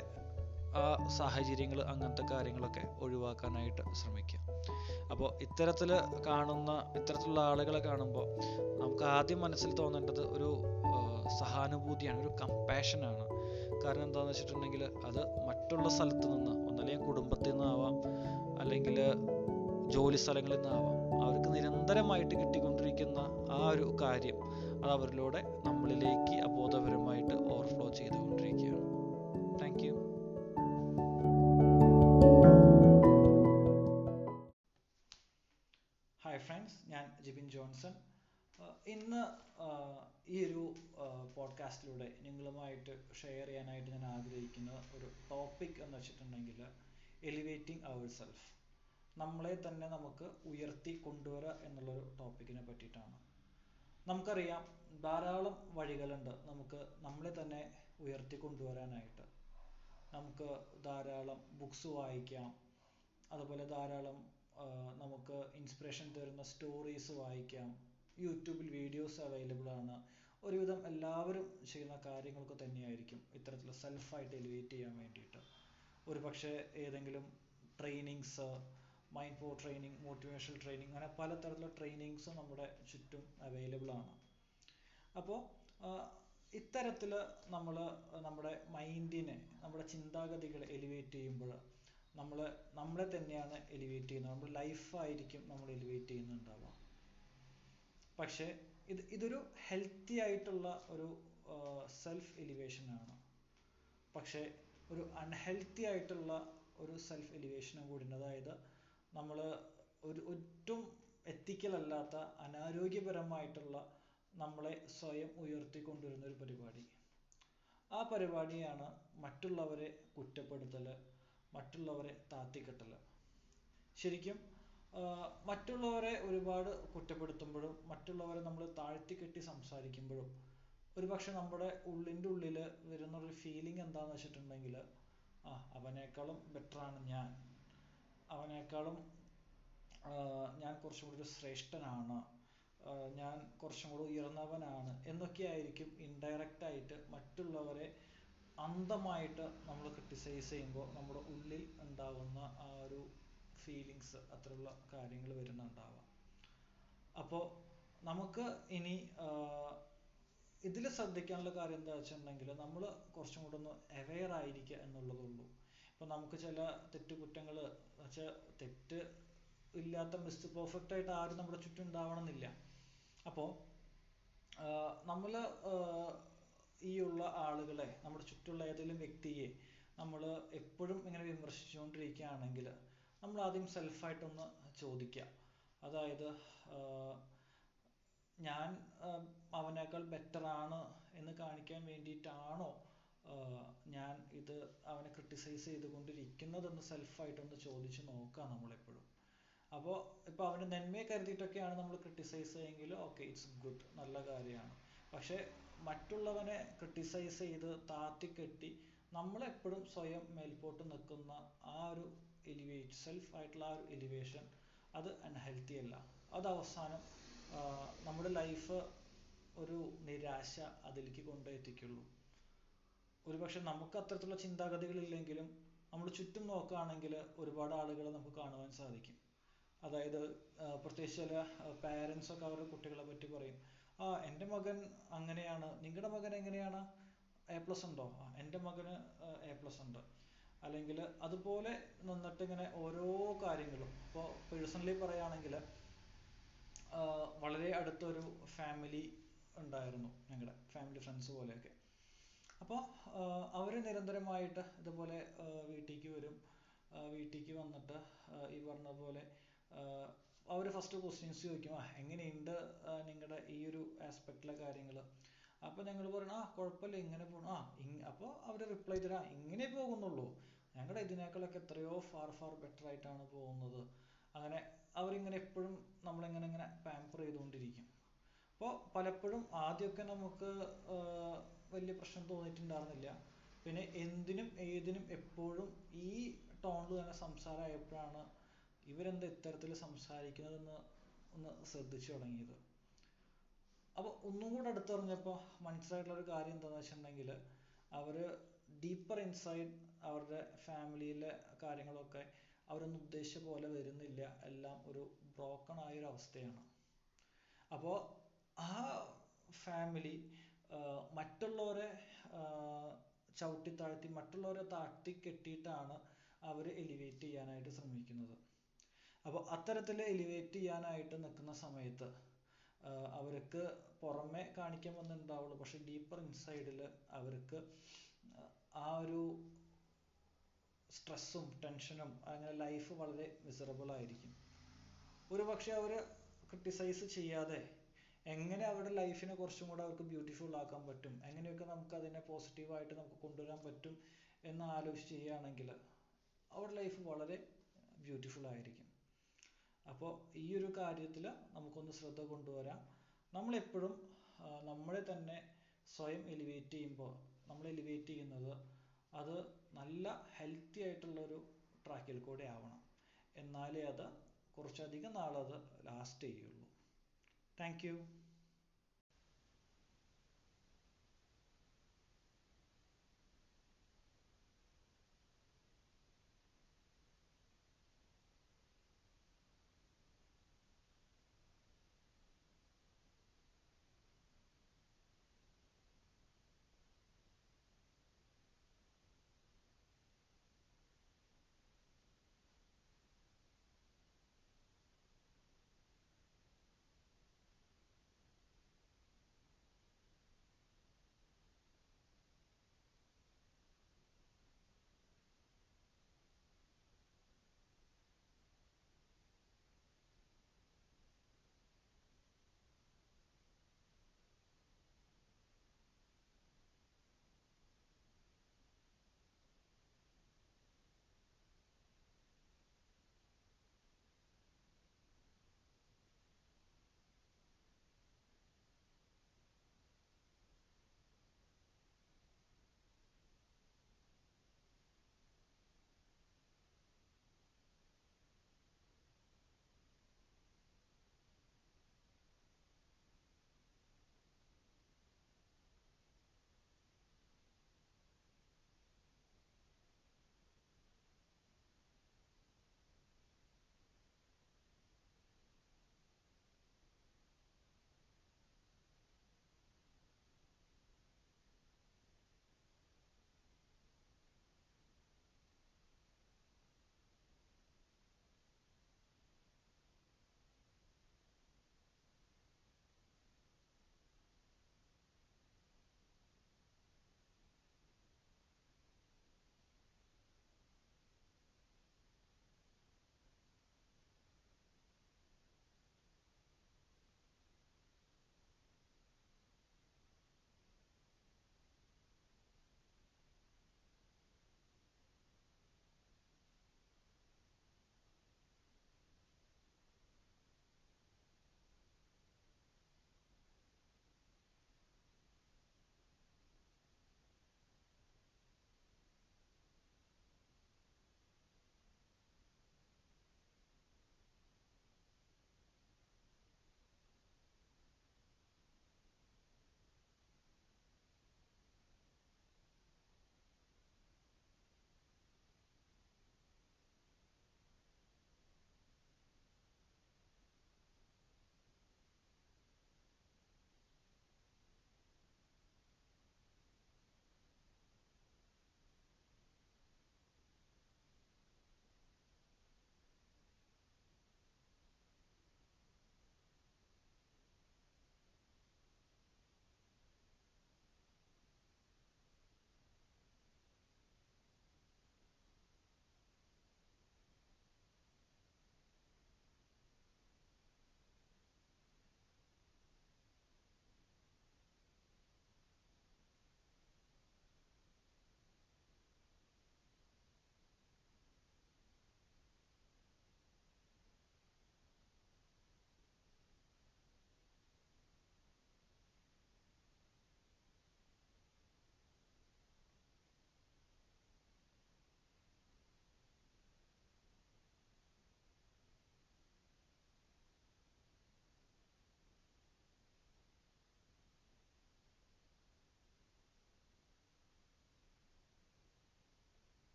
ആ സാഹചര്യങ്ങൾ, അങ്ങനത്തെ കാര്യങ്ങളൊക്കെ ഒഴിവാക്കാനായിട്ട് ശ്രമിക്കുക. അപ്പോൾ ഇത്തരത്തിൽ കാണുന്ന ഇത്തരത്തിലുള്ള ആളുകളെ കാണുമ്പോൾ നമുക്ക് ആദ്യം മനസ്സിൽ തോന്നേണ്ടത് ഒരു സഹാനുഭൂതിയാണ്, ഒരു കമ്പാഷനാണ്. കാരണം എന്താണെന്ന് വെച്ചിട്ടുണ്ടെങ്കിൽ, അത് മറ്റുള്ള സ്ഥലത്ത് നിന്ന്, ഒന്നല്ലെങ്കിൽ കുടുംബത്തിൽ നിന്നാവാം, അല്ലെങ്കിൽ ജോലി സ്ഥലങ്ങളിൽ നിന്നാവാം, അവർക്ക് നിരന്തരമായിട്ട് കിട്ടിക്കൊണ്ടിരിക്കുന്ന ആ ഒരു കാര്യം അത് അവരിലൂടെ നമ്മളിലേക്ക് അബോധപരമായിട്ട് ഓവർഫ്ലോ ചെയ്തുകൊണ്ടിരിക്കുകയാണ്. Thank you. ഹായ് ഫ്രണ്ട്സ്, ഞാൻ ജിബിൻ ജോൺസൺ. ഇന്ന് ഈ ഒരു പോഡ്കാസ്റ്റിലൂടെ നിങ്ങളുമായിട്ട് ഷെയർ ചെയ്യാനായിട്ട് ഞാൻ ആഗ്രഹിക്കുന്ന ഒരു ടോപ്പിക് എന്ന് വെച്ചിട്ടുണ്ടെങ്കിൽ, എലിവേറ്റിംഗ് അവർ സെൽഫ്, നമ്മളെ തന്നെ നമുക്ക് ഉയർത്തി കൊണ്ടുവരിക എന്നുള്ളൊരു ടോപ്പിക്കിനെ പറ്റിയിട്ടാണ്. നമുക്കറിയാം, ധാരാളം വഴികളുണ്ട് നമുക്ക് നമ്മളെ തന്നെ ഉയർത്തി കൊണ്ടുവരാനായിട്ട്. നമുക്ക് ധാരാളം ബുക്സ് വായിക്കാം, അതുപോലെ ധാരാളം നമുക്ക് ഇൻസ്പിറേഷൻ തരുന്ന സ്റ്റോറീസ് വായിക്കാം, യൂട്യൂബിൽ വീഡിയോസ് അവൈലബിൾ ആണ്. ഒരുവിധം എല്ലാവരും ചെയ്യുന്ന കാര്യങ്ങൾക്ക് തന്നെയായിരിക്കും ഇത്തരത്തിൽ സെൽഫായിട്ട് എലിവേറ്റ് ചെയ്യാൻ വേണ്ടിയിട്ട്. ഒരു പക്ഷേ ഏതെങ്കിലും trainings, mind power training, motivational training, അങ്ങനെ പലതരത്തിലുള്ള ട്രെയിനിങ്സും നമ്മുടെ ചുറ്റും അവൈലബിൾ ആണ്. അപ്പോൾ ഇത്തരത്തിൽ നമ്മൾ നമ്മുടെ മൈൻഡിനെ, നമ്മുടെ ചിന്താഗതികളെ എലിവേറ്റ് ചെയ്യുമ്പോൾ നമ്മൾ നമ്മളെ തന്നെയാണ് എലിവേറ്റ് ചെയ്യുന്നത്, നമ്മുടെ ലൈഫായിരിക്കും നമ്മൾ എലിവേറ്റ് ചെയ്യുന്നുണ്ടാവുക. പക്ഷേ ഇത് ഇതൊരു ഹെൽത്തി ആയിട്ടുള്ള ഒരു സെൽഫ് എലിവേഷനാണ്. പക്ഷേ ഒരു അൺഹെൽത്തി ആയിട്ടുള്ള ഒരു സെൽഫ് എലിവേഷനും കൂടിയുണ്ട്. അതായത് നമ്മൾ ഒരു ഒട്ടും എത്തിക്കലല്ലാത്ത അനാരോഗ്യപരമായിട്ടുള്ള നമ്മളെ സ്വയം ഉയർത്തിക്കൊണ്ടുവരുന്ന ഒരു പരിപാടി. ആ പരിപാടിയാണ് മറ്റുള്ളവരെ കുറ്റപ്പെടുത്തൽ, മറ്റുള്ളവരെ താത്തിക്കെട്ടൽ. ശരിക്കും മറ്റുള്ളവരെ ഒരുപാട് കുറ്റപ്പെടുത്തുമ്പോഴും മറ്റുള്ളവരെ നമ്മൾ താഴ്ത്തിക്കെട്ടി സംസാരിക്കുമ്പോഴും ഒരുപക്ഷെ നമ്മുടെ ഉള്ളിൻ്റെ ഉള്ളിൽ വരുന്നൊരു ഫീലിംഗ് എന്താണെന്ന് വെച്ചിട്ടുണ്ടെങ്കിൽ, ആ അവനേക്കാളും ബെറ്ററാണ് ഞാൻ, അവനേക്കാളും ഞാൻ കുറച്ചും കൂടി ഒരു ശ്രേഷ്ഠനാണ്, ഞാൻ കുറച്ചും കൂടി ഉയർന്നവനാണ് എന്നൊക്കെയായിരിക്കും ഇൻഡയറക്റ്റായിട്ട് മറ്റുള്ളവരെ അന്ധമായിട്ട് നമ്മൾ ക്രിട്ടിസൈസ് ചെയ്യുമ്പോൾ നമ്മുടെ ഉള്ളിൽ ഉണ്ടാകുന്ന ആ ഒരു ഫീലിങ്സ്, അത്രയുള്ള കാര്യങ്ങൾ വരുന്നുണ്ടാവാം. അപ്പോൾ നമുക്ക് ഇനി ഇതിൽ ശ്രദ്ധിക്കാനുള്ള കാര്യം എന്താ വെച്ചിട്ടുണ്ടെങ്കിൽ, നമ്മൾ കുറച്ചും കൂടെ ഒന്ന് അവെയർ ആയിരിക്കുക എന്നുള്ളതുള്ളൂ. ഇപ്പം നമുക്ക് ചില തെറ്റുകുറ്റങ്ങൾ വെച്ചാൽ തെറ്റ് ഇല്ലാത്ത മിസ് പെർഫെക്റ്റ് ആയിട്ട് ആരും നമ്മുടെ ചുറ്റും ഉണ്ടാവണമെന്നില്ല. അപ്പോൾ നമ്മൾ ഈ ഉള്ള ആളുകളെ, നമ്മുടെ ചുറ്റുള്ള ഏതെങ്കിലും വ്യക്തിയെ നമ്മൾ എപ്പോഴും ഇങ്ങനെ വിമർശിച്ചുകൊണ്ടിരിക്കുകയാണെങ്കിൽ നമ്മൾ ആദ്യം സെൽഫായിട്ടൊന്ന് ചോദിക്കുക. അതായത് ഞാൻ അവനേക്കാൾ ബെറ്ററാണ് എന്ന് കാണിക്കാൻ വേണ്ടിയിട്ടാണോ ഞാൻ ഇത് അവനെ ക്രിട്ടിസൈസ് ചെയ്തുകൊണ്ടിരിക്കുന്നതെന്ന് സെൽഫായിട്ടൊന്ന് ചോദിച്ച് നോക്കുക നമ്മളെപ്പോഴും. അപ്പോൾ ഇപ്പോൾ അവൻ്റെ നന്മയെ കരുതിയിട്ടൊക്കെയാണ് നമ്മൾ ക്രിട്ടിസൈസ് ചെയ്യുമെങ്കിൽ ഓക്കെ, ഇറ്റ്സ് ഗുഡ്, നല്ല കാര്യമാണ്. പക്ഷേ മറ്റുള്ളവനെ ക്രിട്ടിസൈസ് ചെയ്ത് താത്തിക്കെട്ടി നമ്മളെപ്പോഴും സ്വയം മേൽപോട്ട് നിൽക്കുന്ന ആ ഒരു എലിവേറ്റ് സെൽഫ് ആയിട്ടുള്ള ആ ഒരു എലിവേഷൻ, അത് അൺഹെൽത്തി അല്ല. അത് അവസാനം നമ്മുടെ ലൈഫ് ഒരു നിരാശ അതിലേക്ക് കൊണ്ടെത്തിക്കുള്ളൂ. ഒരുപക്ഷെ നമുക്ക് അത്തരത്തിലുള്ള ചിന്താഗതികളില്ലെങ്കിലും നമ്മൾ ചുറ്റും നോക്കുകയാണെങ്കിൽ ഒരുപാട് ആളുകളെ നമുക്ക് കാണുവാൻ സാധിക്കും. അതായത് പ്രത്യേകിച്ച് ചില പാരൻസ് ഒക്കെ അവരുടെ കുട്ടികളെ പറ്റി പറയും, ആ എൻ്റെ മകൻ അങ്ങനെയാണ്, നിങ്ങളുടെ മകൻ എങ്ങനെയാണ്, എ പ്ലസ് ഉണ്ടോ, ആ എൻ്റെ മകന് എ പ്ലസ് ഉണ്ട്, അല്ലെങ്കിൽ അതുപോലെ നിന്നിട്ട് ഇങ്ങനെ ഓരോ കാര്യങ്ങളും. ഇപ്പോൾ പേഴ്സണലി പറയുകയാണെങ്കിൽ വളരെ അടുത്തൊരു ഫാമിലി ഉണ്ടായിരുന്നു, ഞങ്ങളുടെ ഫാമിലി ഫ്രണ്ട്സ് പോലെയൊക്കെ. അപ്പോൾ അവർ നിരന്തരമായിട്ട് ഇതുപോലെ വീട്ടിലേക്ക് വരും. വീട്ടിലേക്ക് വന്നിട്ട് ഈ പറഞ്ഞ പോലെ അവർ ഫസ്റ്റ് ക്വസ്റ്റ്യൻസ് ചോദിക്കും, ആ എങ്ങനെയുണ്ട് നിങ്ങളുടെ ഈ ഒരു ആസ്പെക്റ്റിലെ കാര്യങ്ങൾ. അപ്പോൾ ഞങ്ങൾ പറയണം, ആ കുഴപ്പമില്ല, ഇങ്ങനെ പോകണം. ആ അപ്പോൾ അവർ റിപ്ലൈ തരാം, ഇങ്ങനെ പോകുന്നുള്ളൂ, ഞങ്ങളുടെ ഇതിനേക്കാളൊക്കെ എത്രയോ ഫാർ ഫാർ ബെറ്റർ ആയിട്ടാണ് പോകുന്നത്. അങ്ങനെ അവരിങ്ങനെ എപ്പോഴും നമ്മളിങ്ങനെ ഇങ്ങനെ പാമ്പർ ചെയ്തുകൊണ്ടിരിക്കും. അപ്പോൾ പലപ്പോഴും ആദ്യമൊക്കെ നമുക്ക് വലിയ പ്രശ്നം തോന്നിയിട്ടുണ്ടായിരുന്നില്ല. പിന്നെ എന്തിനും ഏതിനും എപ്പോഴും ഈ ടോണിൽ തന്നെ സംസാരമായപ്പോഴാണ് ഇവരെന്താ ഇത്തരത്തിൽ സംസാരിക്കുന്നതെന്ന് ഒന്ന് ശ്രദ്ധിച്ചു തുടങ്ങിയത്. അപ്പോൾ ഒന്നും കൂടെ അടുത്തറിഞ്ഞപ്പോൾ മനസ്സിലായിട്ടുള്ള ഒരു കാര്യം എന്താണെന്ന് വെച്ചിട്ടുണ്ടെങ്കിൽ, അവർ ഡീപ്പർ ഇൻസൈഡ് അവരുടെ ഫാമിലിയിലെ കാര്യങ്ങളൊക്കെ അവരൊന്നും ഉദ്ദേശിച്ച പോലെ വരുന്നില്ല, എല്ലാം ഒരു ബ്രോക്കൺ ആയൊരു അവസ്ഥയാണ്. അപ്പോൾ ആ ഫാമിലി മറ്റുള്ളവരെ ചവിട്ടി താഴ്ത്തി, മറ്റുള്ളവരെ താഴ്ത്തി കെട്ടിയിട്ടാണ് അവർ എലിവേറ്റ് ചെയ്യാനായിട്ട് ശ്രമിക്കുന്നത്. അപ്പോൾ അത്തരത്തിൽ എലിവേറ്റ് ചെയ്യാനായിട്ട് നിൽക്കുന്ന സമയത്ത് അവർക്ക് പുറമെ കാണിക്കാൻ വന്നിട്ടുണ്ടാവുള്ളൂ, പക്ഷെ ഡീപ്പർ ഇൻസൈഡിൽ അവർക്ക് ആ ഒരു സ്ട്രെസ്സും ടെൻഷനും, അങ്ങനെ ലൈഫ് വളരെ മിസറബിൾ ആയിരിക്കും. ഒരു പക്ഷെ അവർ ക്രിട്ടിസൈസ് ചെയ്യാതെ എങ്ങനെ അവരുടെ ലൈഫിനെ കുറച്ചും കൂടെ അവർക്ക് ബ്യൂട്ടിഫുൾ ആക്കാൻ പറ്റും, എങ്ങനെയൊക്കെ നമുക്ക് അതിനെ പോസിറ്റീവായിട്ട് നമുക്ക് കൊണ്ടുവരാൻ പറ്റും എന്ന് ആലോചിച്ച് ചെയ്യുകയാണെങ്കിൽ അവരുടെ ലൈഫ് വളരെ ബ്യൂട്ടിഫുൾ ആയിരിക്കും. അപ്പോൾ ഈ ഒരു കാര്യത്തിൽ നമുക്കൊന്ന് ശ്രദ്ധ കൊണ്ടുവരാം. നമ്മളെപ്പോഴും നമ്മളെ തന്നെ സ്വയം എലിവേറ്റ് ചെയ്യുമ്പോൾ നമ്മൾ എലിവേറ്റ് ചെയ്യുന്നത് അത് നല്ല ഹെൽത്തി ആയിട്ടുള്ളൊരു ട്രാക്കിൽ കൂടെ ആവണം. എന്നാലേ അത് കുറച്ചധികം നാളത് ലാസ്റ്റ് ചെയ്യുള്ളൂ. Thank you.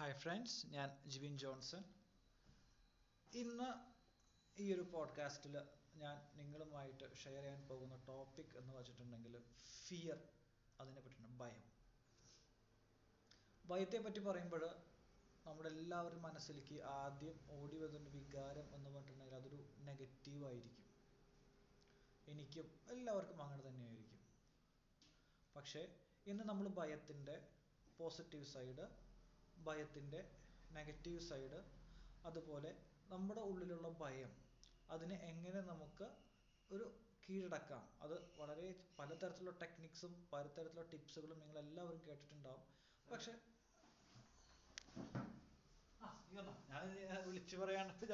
ഹായ് ഫ്രണ്ട്സ്, ഞാൻ ജിബിൻ ജോൺസൺ. ഇന്ന് ഈ ഒരു പോഡ്കാസ്റ്റിൽ ഞാൻ നിങ്ങളുമായിട്ട് ഷെയർ ചെയ്യാൻ പോകുന്ന ടോപ്പിക് എന്ന് വച്ചിട്ടുണ്ടെങ്കിൽ ഫിയർ, അതിനെ പറ്റിയാണ് ഭയം. ഭയത്തെ പറ്റി പറയുമ്പോൾ നമ്മുടെ എല്ലാവരും മനസ്സിലേക്ക് ആദ്യം ഓടി വരുന്ന വികാരം എന്ന് പറഞ്ഞിട്ടുണ്ടെങ്കിൽ അതൊരു നെഗറ്റീവായിരിക്കും. എനിക്കും എല്ലാവർക്കും അങ്ങനെ തന്നെയായിരിക്കും. പക്ഷേ ഇന്ന് നമ്മൾ ഭയത്തിൻ്റെ പോസിറ്റീവ് സൈഡ്, ഭയത്തിൻ്റെ നെഗറ്റീവ് സൈഡ്, അതുപോലെ നമ്മുടെ ഉള്ളിലുള്ള ഭയം അതിനെ എങ്ങനെ നമുക്ക് ഒരു കീഴടക്കാം, അത് വളരെ പലതരത്തിലുള്ള ടെക്നിക്സും പലതരത്തിലുള്ള ടിപ്സുകളും നിങ്ങളെല്ലാവരും കേട്ടിട്ടുണ്ടാവും. പക്ഷെ ഞാൻ വിളിച്ചു പറയാണ്ട്